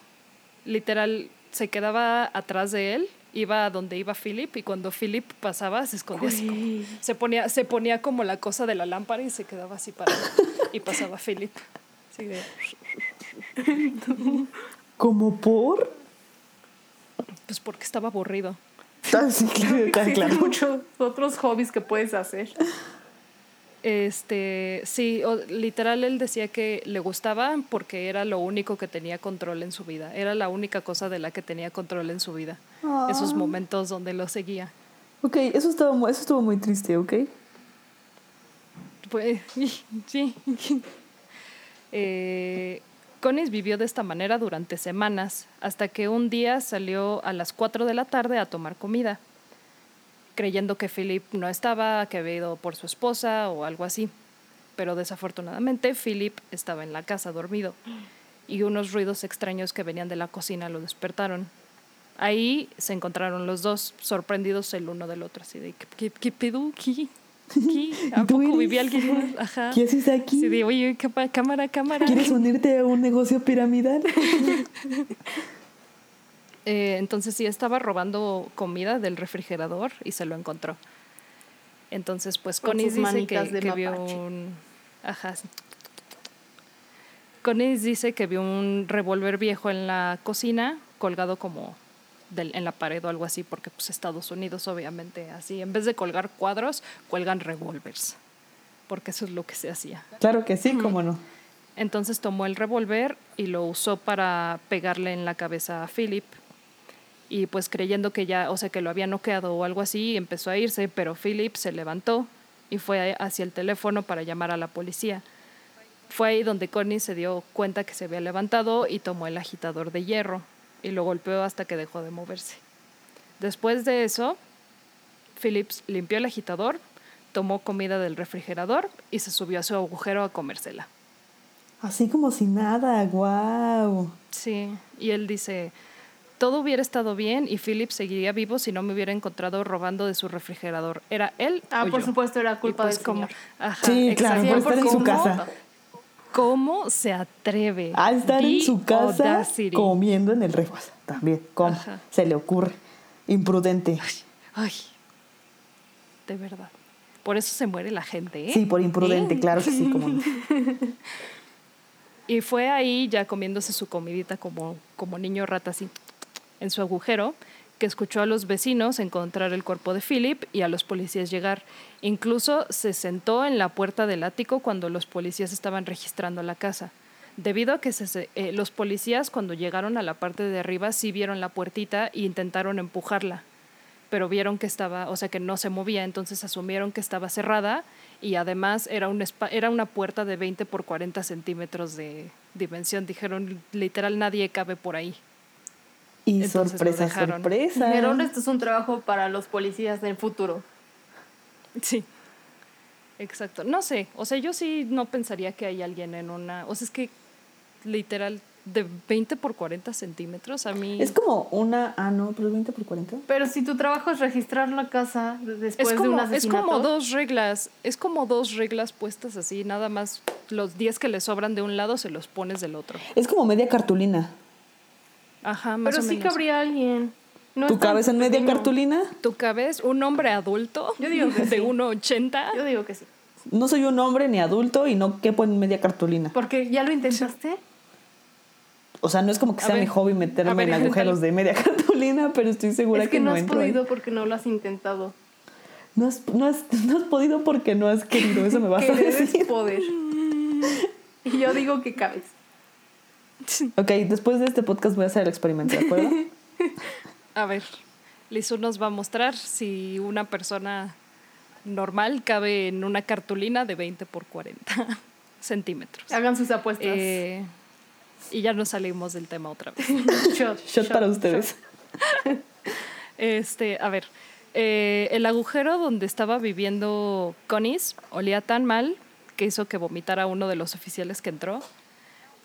Literal, se quedaba atrás de él, iba a donde iba Philip, y cuando Philip pasaba se escondía. Uy. Así como, se ponía, se ponía como la cosa de la lámpara y se quedaba así parado. Y pasaba Philip. Sí, de... ¿Cómo por? Pues porque estaba aburrido. Tan claro, tan claro. Sí, muchos otros hobbies que puedes hacer. Este, sí, literal él decía que le gustaba porque era lo único que tenía control en su vida. Era la única cosa de la que tenía control en su vida. Ah. Esos momentos donde lo seguía. Ok, eso estaba, eso estuvo muy triste, ¿ok? Pues, sí. Eh, Coneys vivió de esta manera durante semanas, hasta que un día salió a las cuatro de la tarde a tomar comida, creyendo que Philip no estaba, que había ido por su esposa o algo así. Pero desafortunadamente Philip estaba en la casa dormido y unos ruidos extraños que venían de la cocina lo despertaron. Ahí se encontraron los dos, sorprendidos el uno del otro, así de ¿qué, qué pedo? ¿Qué? Aquí, ¿a poco vivía alguien más? Ajá. ¿Qué haces aquí? Sí, de, oye, cámara, cámara. ¿Quieres unirte a un negocio piramidal? eh, entonces sí, estaba robando comida del refrigerador y se lo encontró. Entonces, pues Coneys dice que, que vio un... Ajá. Coneys dice que vio un revólver viejo en la cocina, colgado como del, en la pared o algo así, porque pues Estados Unidos obviamente así, en vez de colgar cuadros, cuelgan revólveres, porque eso es lo que se hacía. Claro que sí, uh-huh. Cómo no. Entonces tomó el revólver y lo usó para pegarle en la cabeza a Philip. Y pues creyendo que ya, o sea, que lo había noqueado o algo así, empezó a irse, pero Philip se levantó y fue hacia el teléfono para llamar a la policía. Fue ahí donde Coneys se dio cuenta que se había levantado y tomó el agitador de hierro y lo golpeó hasta que dejó de moverse. Después de eso, Philip limpió el agitador, tomó comida del refrigerador y se subió a su agujero a comérsela. Así como si nada, wow. Sí, y él dice, todo hubiera estado bien y Philip seguiría vivo si no me hubiera encontrado robando de su refrigerador. ¿Era él Ah, o por yo? Supuesto, era culpa pues del como, señor. Ajá, sí, exacto. Claro, por estar en su casa. ¿Cómo se atreve? Al estar The en su casa comiendo en el refri. También, ¿cómo? Ajá. Se le ocurre. Imprudente. Ay, ay, de verdad. Por eso se muere la gente, ¿eh? Sí, por imprudente, ¿eh? Claro que sí, como no. Y fue ahí, ya comiéndose su comidita como, como niño rata, así... en su agujero, que escuchó a los vecinos encontrar el cuerpo de Philip y a los policías llegar. Incluso se sentó en la puerta del ático cuando los policías estaban registrando la casa. Debido a que se, eh, los policías, cuando llegaron a la parte de arriba, sí vieron la puertita e intentaron empujarla, pero vieron que estaba, o sea, que no se movía, entonces asumieron que estaba cerrada y además era, un spa, era una puerta de veinte por cuarenta centímetros de dimensión. Dijeron, literal, nadie cabe por ahí. Y entonces sorpresa, sorpresa. Dijeron, esto es un trabajo para los policías del futuro. Sí, exacto. No sé, o sea, yo sí no pensaría que hay alguien en una... O sea, es que literal, de veinte por cuarenta centímetros, a mí... Es como una... Ah, no, pero veinte por cuarenta. Pero si tu trabajo es registrar la casa después como, de un asesinato... Es como dos reglas, es como dos reglas puestas así, nada más los diez que le sobran de un lado se los pones del otro. Es como media cartulina. Ajá, más pero o sí menos. Cabría alguien. No, ¿tú cabes en media cartulina? ¿Tú cabes un hombre adulto? Yo digo que de sí. uno ochenta. Yo digo que sí. No soy un hombre ni adulto y no quepo en media cartulina. Porque ya lo intentaste. O sea, no es como que a sea ver, mi hobby meterme ver, en agujeros de media cartulina, pero estoy segura es que, que no entro. Es que no has podido ahí. Porque no lo has intentado. No has, no has, no has podido porque no has querido. Eso me vas a decir. Que debes poder. Y yo digo que cabes. Ok, después de este podcast voy a hacer el experimento, ¿de acuerdo? A ver, Lizu nos va a mostrar si una persona normal cabe en una cartulina de veinte por cuarenta centímetros. Hagan sus apuestas. Eh, y ya nos salimos del tema otra vez. Shot, shot, shot para ustedes. Shot. Este, a ver, eh, el agujero donde estaba viviendo Coneys olía tan mal que hizo que vomitara uno de los oficiales que entró.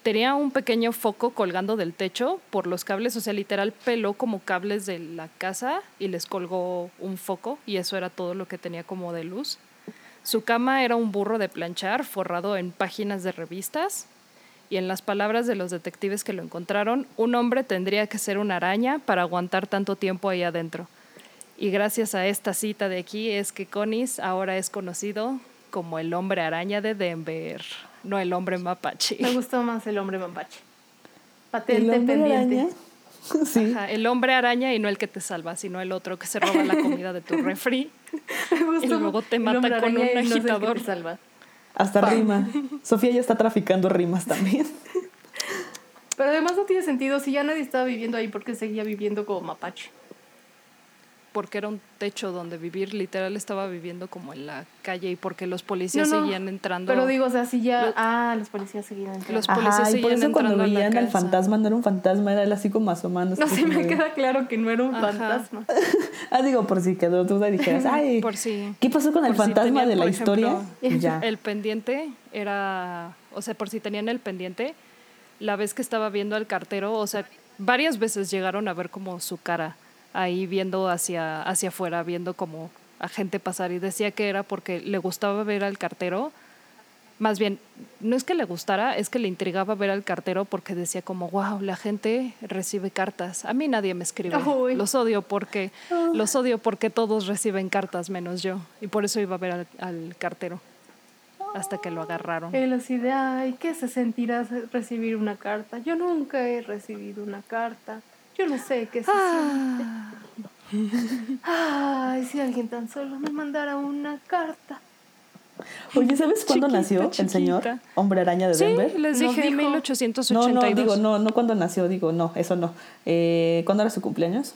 Tenía un pequeño foco colgando del techo por los cables, o sea, literal peló como cables de la casa y les colgó un foco y eso era todo lo que tenía como de luz. Su cama era un burro de planchar forrado en páginas de revistas y en las palabras de los detectives que lo encontraron, un hombre tendría que ser una araña para aguantar tanto tiempo ahí adentro. Y gracias a esta cita de aquí es que Coneys ahora es conocido como el hombre araña de Denver. No, el hombre mapache. Me gustó más el hombre mapache. Patente ¿El hombre pendiente. Araña? Sí. Ajá, el hombre araña y no el que te salva, sino el otro que se roba la comida de tu refri. Me gustó. Y luego te mata con un agitador. No sé, te salva. Hasta Pam. Rima. Sofía ya está traficando rimas también. Pero además no tiene sentido. Si ya nadie estaba viviendo ahí, ¿por qué seguía viviendo como mapache? Porque era un techo donde vivir, literal estaba viviendo como en la calle y porque los policías no, no, seguían entrando. Pero digo, o sea, si ya... Lo, ah, los policías seguían entrando. Los policías Ajá, seguían y por eso entrando cuando veían al fantasma, no era un fantasma, era él así como asomándose. No, se me de... queda claro que no era un Ajá. fantasma. Ah, digo, por si sí, quedó duda y dijeras, ay, por sí. ¿qué pasó con por el fantasma si tenían, de la ejemplo, historia? Ya. El pendiente era... O sea, por si tenían el pendiente, la vez que estaba viendo al cartero, o sea, varias veces llegaron a ver como su cara. Ahí viendo hacia, hacia afuera, viendo como a gente pasar. Y decía que era porque le gustaba ver al cartero. Más bien, no es que le gustara, es que le intrigaba ver al cartero porque decía como, wow, la gente recibe cartas. A mí nadie me escribe. Uy. Los odio porque los odio porque todos reciben cartas menos yo. Y por eso iba a ver al, al cartero. hasta que lo agarraron. Él así de, ay, ¿qué se sentirá recibir una carta? Yo nunca he recibido una carta. Yo no sé qué se ah. siente. Ay, si alguien tan solo me mandara una carta. Oye, ¿sabes cuándo chiquita, nació chiquita. el señor Hombre Araña de sí, Denver? Sí, les dije en mil ochocientos ochenta y dos. No, no, digo, no, no cuándo nació, digo, no, eso no. Eh, ¿Cuándo era su cumpleaños?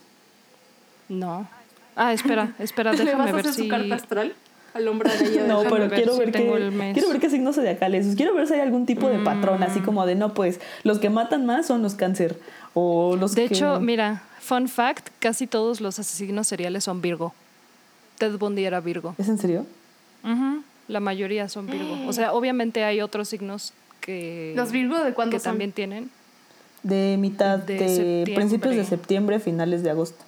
No. Ah, espera, espera, déjame ¿Le vas a ver hacer si... su carta astral al Hombre Araña? No, pero ver quiero, si ver que, quiero ver qué signos zodiacales. Quiero ver si hay algún tipo de patrón, mm. así como de, no, pues, los que matan más son los cáncer. O los de que... hecho, mira, fun fact, casi todos los asesinos seriales son Virgo. Ted Bundy era Virgo. ¿Es en serio? Ajá. Uh-huh. La mayoría son Virgo. O sea, obviamente hay otros signos que... ¿Los Virgo de cuándo son? También tienen. De mitad de... de principios de septiembre, finales de agosto.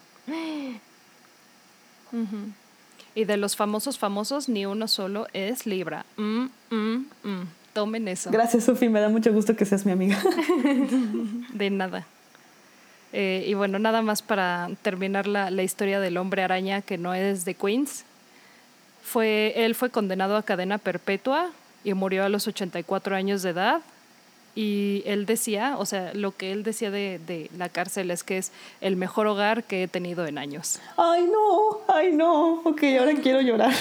Uh-huh. Y de los famosos famosos, ni uno solo es Libra. Mm, mm, mm. Tomen eso. Gracias, Sofi. Me da mucho gusto que seas mi amiga. De nada. Eh, y bueno, nada más para terminar la, la historia del Hombre Araña, que no es de Queens. Fue, él fue condenado a cadena perpetua y murió a los ochenta y cuatro años de edad, y él decía, o sea, lo que él decía de, de la cárcel es que es el mejor hogar que he tenido en años. Ay no, ay no, ok, ahora quiero llorar.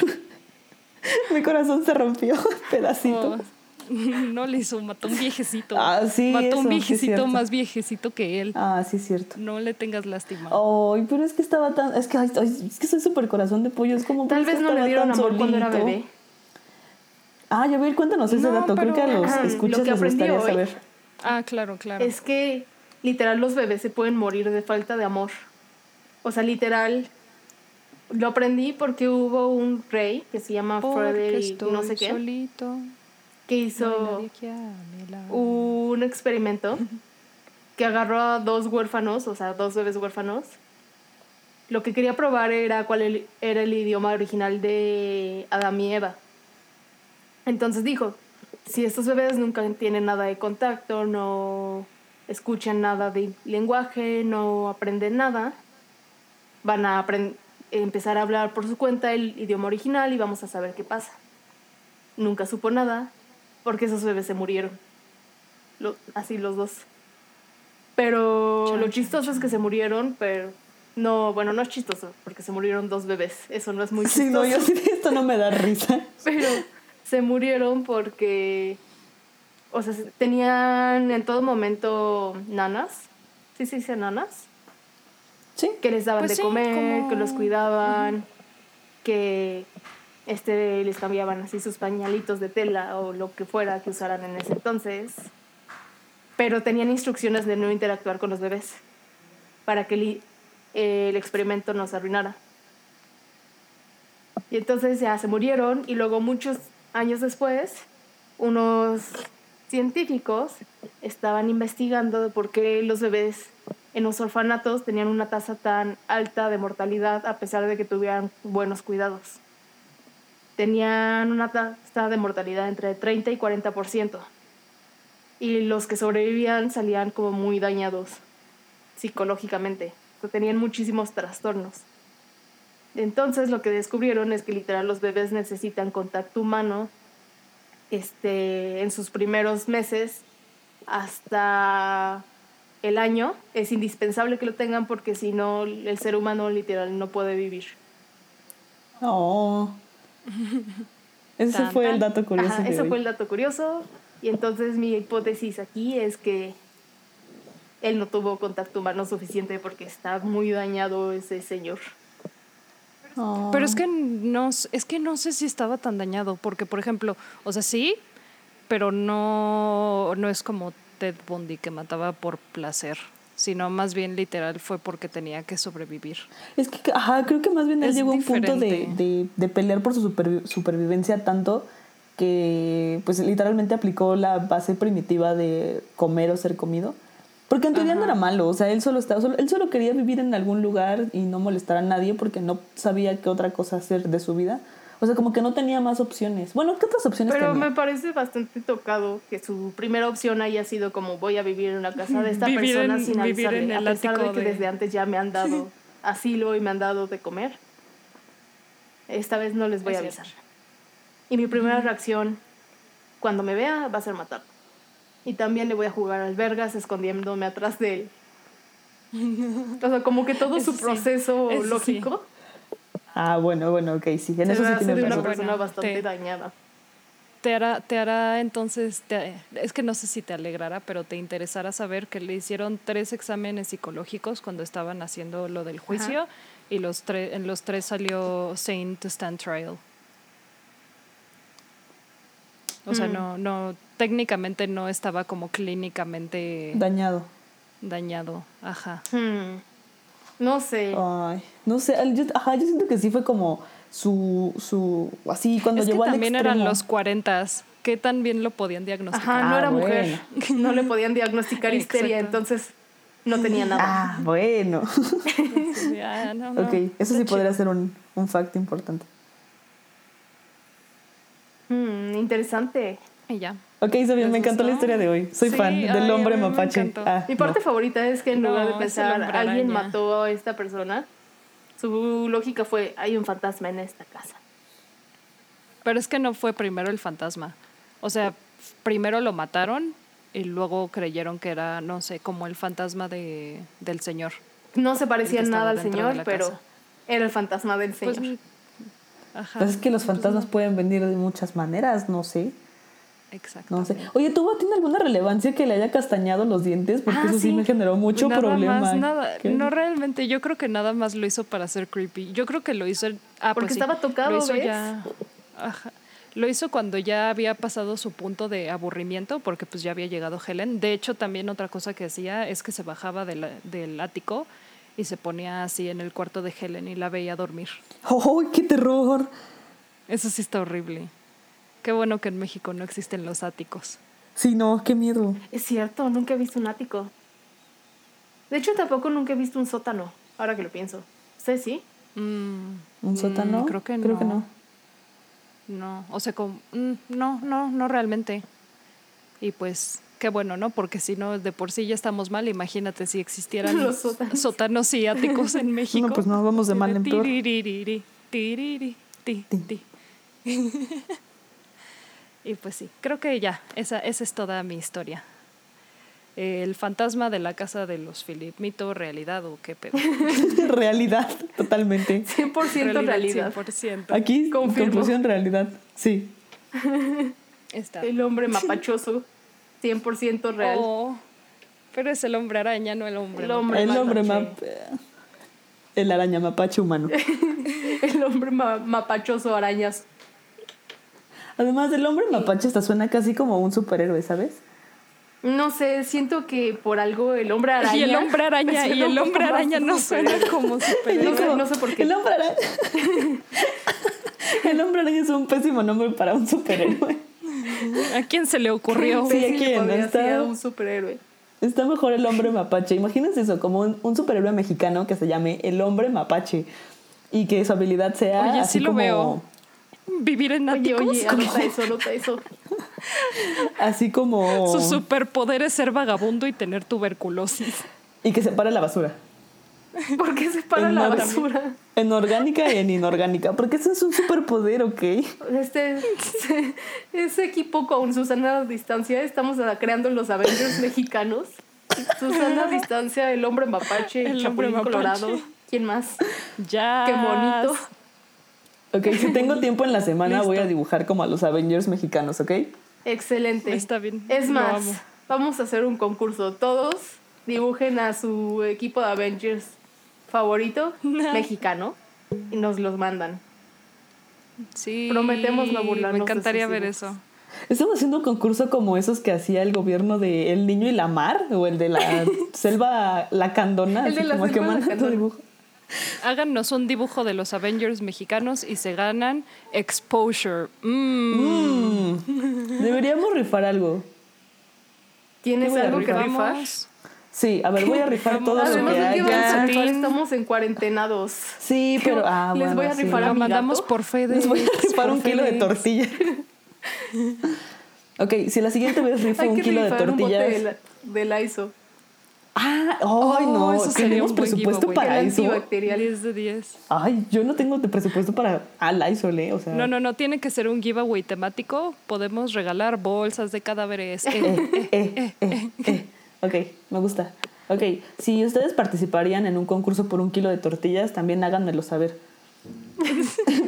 Mi corazón se rompió pedacito. Oh, no le hizo, mató a un viejecito. Ah, sí, mató a un viejecito sí más viejecito que él. Ah, sí, es cierto. No le tengas lástima. Ay, oh, pero es que estaba tan... Es que, ay, es que soy súper corazón de pollo. Es como... Tal vez no le dieron amor solito cuando era bebé. Ah, ya ver, cuéntanos ese no, dato. Pero, creo que a los ah, escuchas lo que les gustaría hoy. saber. Ah, claro, claro. Es que literal los bebés se pueden morir de falta de amor. O sea, literal... Lo aprendí porque hubo un rey que se llama Freddy no sé qué. Solito. Que hizo un experimento que agarró a dos huérfanos, o sea, dos bebés huérfanos. Lo que quería probar era cuál era el idioma original de Adam y Eva. Entonces dijo, si estos bebés nunca tienen nada de contacto, no escuchan nada de lenguaje, no aprenden nada, van a aprend- empezar a hablar por su cuenta el idioma original y vamos a saber qué pasa. Nunca supo nada. Porque esos bebés se murieron. Lo, así los dos. Pero chán, lo chistoso chán. es que se murieron, pero... No, bueno, no es chistoso, porque se murieron dos bebés. Eso no es muy chistoso. Sí, no, yo sí, esto no me da risa. Pero se murieron porque... O sea, tenían en todo momento nanas. ¿Sí se dice nanas? Sí. Que les daban pues de sí, comer, como... que los cuidaban, uh-huh. que... Este, les cambiaban así sus pañalitos de tela o lo que fuera que usaran en ese entonces. Pero tenían instrucciones de no interactuar con los bebés para que el, eh, el experimento no se arruinara. Y entonces ya se murieron, y luego muchos años después unos científicos estaban investigando por qué los bebés en los orfanatos tenían una tasa tan alta de mortalidad a pesar de que tuvieran buenos cuidados. Tenían una tasa de mortalidad entre treinta y cuarenta por ciento. Y los que sobrevivían salían como muy dañados psicológicamente. O sea, tenían muchísimos trastornos. Entonces lo que descubrieron es que literal los bebés necesitan contacto humano este, en sus primeros meses hasta el año. Es indispensable que lo tengan porque si no el ser humano literal no puede vivir. Oh... Ese tan, fue tan. el dato curioso. Ajá, eso hoy. fue el dato curioso. Y entonces mi hipótesis aquí es que él no tuvo contacto humano suficiente porque está muy dañado ese señor. Oh. Pero es que no, es que no sé si estaba tan dañado, porque por ejemplo, o sea, sí, pero no, no es como Ted Bundy que mataba por placer, sino más bien literal fue porque tenía que sobrevivir. Es que, ajá, creo que más bien él llegó a un punto de, de, de pelear por su supervi- supervivencia tanto que pues literalmente aplicó la base primitiva de comer o ser comido. Porque en teoría no era malo, o sea, él solo, estaba, solo, él solo quería vivir en algún lugar y no molestar a nadie porque no sabía qué otra cosa hacer de su vida. O sea, como que no tenía más opciones. Bueno, ¿qué otras opciones Pero tenía? Me parece bastante tocado que su primera opción haya sido como voy a vivir en una casa de esta vivir persona en, sin avisarme, a pesar de que de... desde antes ya me han dado sí. asilo y me han dado de comer. Esta vez no les voy es a avisar. Cierto. Y mi primera reacción cuando me vea va a ser matar. Y también le voy a jugar al vergas escondiéndome atrás de él. O sea, como que todo eso su proceso sí. lógico. Sí. Ah, bueno, bueno, ok, sí. En se eso va sí a tiene hacer una razón. Persona bastante te, dañada. Te hará, te hará entonces, te, es que no sé si te alegrará, pero te interesará saber que le hicieron tres exámenes psicológicos cuando estaban haciendo lo del juicio. Ajá. Y los tre, en los tres salió sane to stand trial. O sea, mm. no, no, técnicamente no estaba como clínicamente... Dañado. Dañado, ajá. Hmm. No sé. Ay, no sé, yo, ajá, yo siento que sí fue como su, su, así, cuando es llegó al extremo. Es que también eran los cuarentas, ¿qué tan bien lo podían diagnosticar? Ajá, no ah, era bueno. mujer, no le podían diagnosticar histeria, entonces no tenía nada. Ah, bueno. Entonces, ya, no, no. Ok, eso sí podría ser un, un fact importante. Mm, interesante. Y ya. Ok, Sofía, me encantó la historia de hoy. Soy sí, fan del ay, hombre mapache. Ah, Mi parte no. favorita es que en no, lugar de pensar alguien mató a esta persona, su lógica fue, hay un fantasma en esta casa. Pero es que no fue primero el fantasma. O sea, primero lo mataron y luego creyeron que era, no sé, como el fantasma de, del señor. No se parecía nada al señor, pero casa. Era el fantasma del señor. Pues, Ajá, pues es que los fantasmas pues, pueden venir de muchas maneras, no sé. Exacto. No sé. Oye, ¿tuvo tiene alguna relevancia que le haya castañado los dientes? Porque ah, eso sí. sí me generó mucho nada problema. Más, nada, no realmente, yo creo que nada más lo hizo para ser creepy. Yo creo que lo hizo... Ah, porque pues estaba sí, tocado, lo hizo ¿ves? Ya, ajá, lo hizo cuando ya había pasado su punto de aburrimiento, porque pues ya había llegado Helen. De hecho, también otra cosa que hacía es que se bajaba de la, del ático y se ponía así en el cuarto de Helen y la veía dormir. ¡Oh, qué terror! Eso sí está horrible. Qué bueno que en México no existen los áticos. Sí, no, qué miedo. Es cierto, nunca he visto un ático. De hecho, tampoco nunca he visto un sótano, ahora que lo pienso. ¿Ustedes sí? Mm, ¿Un sótano? Mm, creo que no. Creo que no. No, o sea, como, mm, no, no, no realmente. Y pues... Qué bueno, ¿no? Porque si no, de por sí ya estamos mal. Imagínate si existieran los sótanos, sótanos y áticos en México. No, pues no, vamos de mal en peor. Y pues sí, creo que ya, esa, esa es toda mi historia. El fantasma de la casa de los Philip, mito, realidad o qué pedo. Realidad, totalmente. cien por ciento realidad. cien por ciento. Aquí, confirmo. Conclusión, realidad, sí. Está. El hombre mapachoso. cien por ciento real. Oh, pero es el hombre araña, no el hombre. El hombre, el hombre mapache. Map, el araña mapache humano. El hombre ma- mapachoso arañas. Además, el hombre mapache hasta suena casi como un superhéroe, ¿sabes? No sé, siento que por algo el hombre araña... Y el hombre araña, y el hombre araña no suena como superhéroe. No, no sé por qué. El hombre araña... El hombre araña es un pésimo nombre para un superhéroe. ¿A quién se le ocurrió? Sí, ¿a quién? Está un superhéroe. Está mejor el hombre mapache. Imagínense eso, como un, un superhéroe mexicano que se llame el hombre mapache y que su habilidad sea oye, así sí lo como veo. Vivir en áticos. Oye, oye, como... anota eso, anota eso. Así como su superpoder es ser vagabundo y tener tuberculosis. Y que separe la basura. ¿Por qué separa en la or- basura? En orgánica y en inorgánica. Porque ese es un superpoder, ¿ok? Este, este ese equipo con Susana Distancia, estamos creando los Avengers mexicanos. Susana Distancia, el hombre mapache, el Chapulín hombre mapache. Colorado. ¿Quién más? Ya. Qué bonito. Ok, si tengo tiempo en la semana, listo. Voy a dibujar como a los Avengers mexicanos, ¿ok? Excelente. Está bien. Es más, vamos a hacer un concurso. Todos dibujen a su equipo de Avengers favorito no. mexicano y nos los mandan. Sí. Prometemos no burlarnos. Me encantaría ver eso. Estamos haciendo un concurso como esos que hacía el gobierno de El Niño y la Mar o el de la selva Lacandona. El de la como selva que manda tu dibujo. Háganos un dibujo de los Avengers mexicanos y se ganan exposure. Mm. Mm. Deberíamos rifar algo. ¿Tienes algo que rifar? Sí, a ver, voy a rifar ¿Qué? Todo además, lo que haya. Estamos en cuarentenados. Sí, pero... Ah, les bueno, voy a rifar sí. a mi mandamos gato. Por FedEx. Les voy a rifar un FedEx. Kilo de tortilla. Ok, si la siguiente vez rifo un kilo de tortillas... Hay que rifar un bote de la, de la I S O. Ah, oh, oh no, eso tenemos presupuesto equipo, para eso. Antibacterial es de diez. Ay, yo no tengo de presupuesto para a Lysol, eh, o sea. No, no, no, tiene que ser un giveaway temático. Podemos regalar bolsas de cadáveres. Eh, eh, eh, eh, eh, eh. Okay, me gusta. Okay, si ustedes participarían en un concurso por un kilo de tortillas, también háganmelo saber.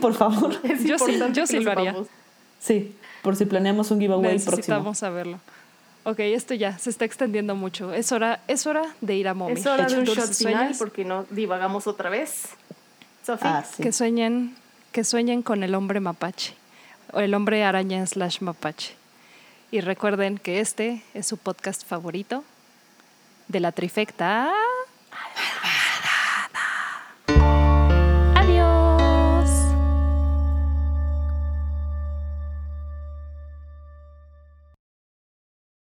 Por favor. Yo sí, yo sí lo haría. Sí, por si planeamos un giveaway próximo. Necesitamos saberlo. Ok, esto ya se está extendiendo mucho. Es hora, es hora de ir a Mommy. Es hora de un shot final porque no divagamos otra vez. Sofía, ah, sí. que sueñen, que sueñen con el hombre mapache o el hombre araña slash mapache. Y recuerden que este es su podcast favorito de la trifecta.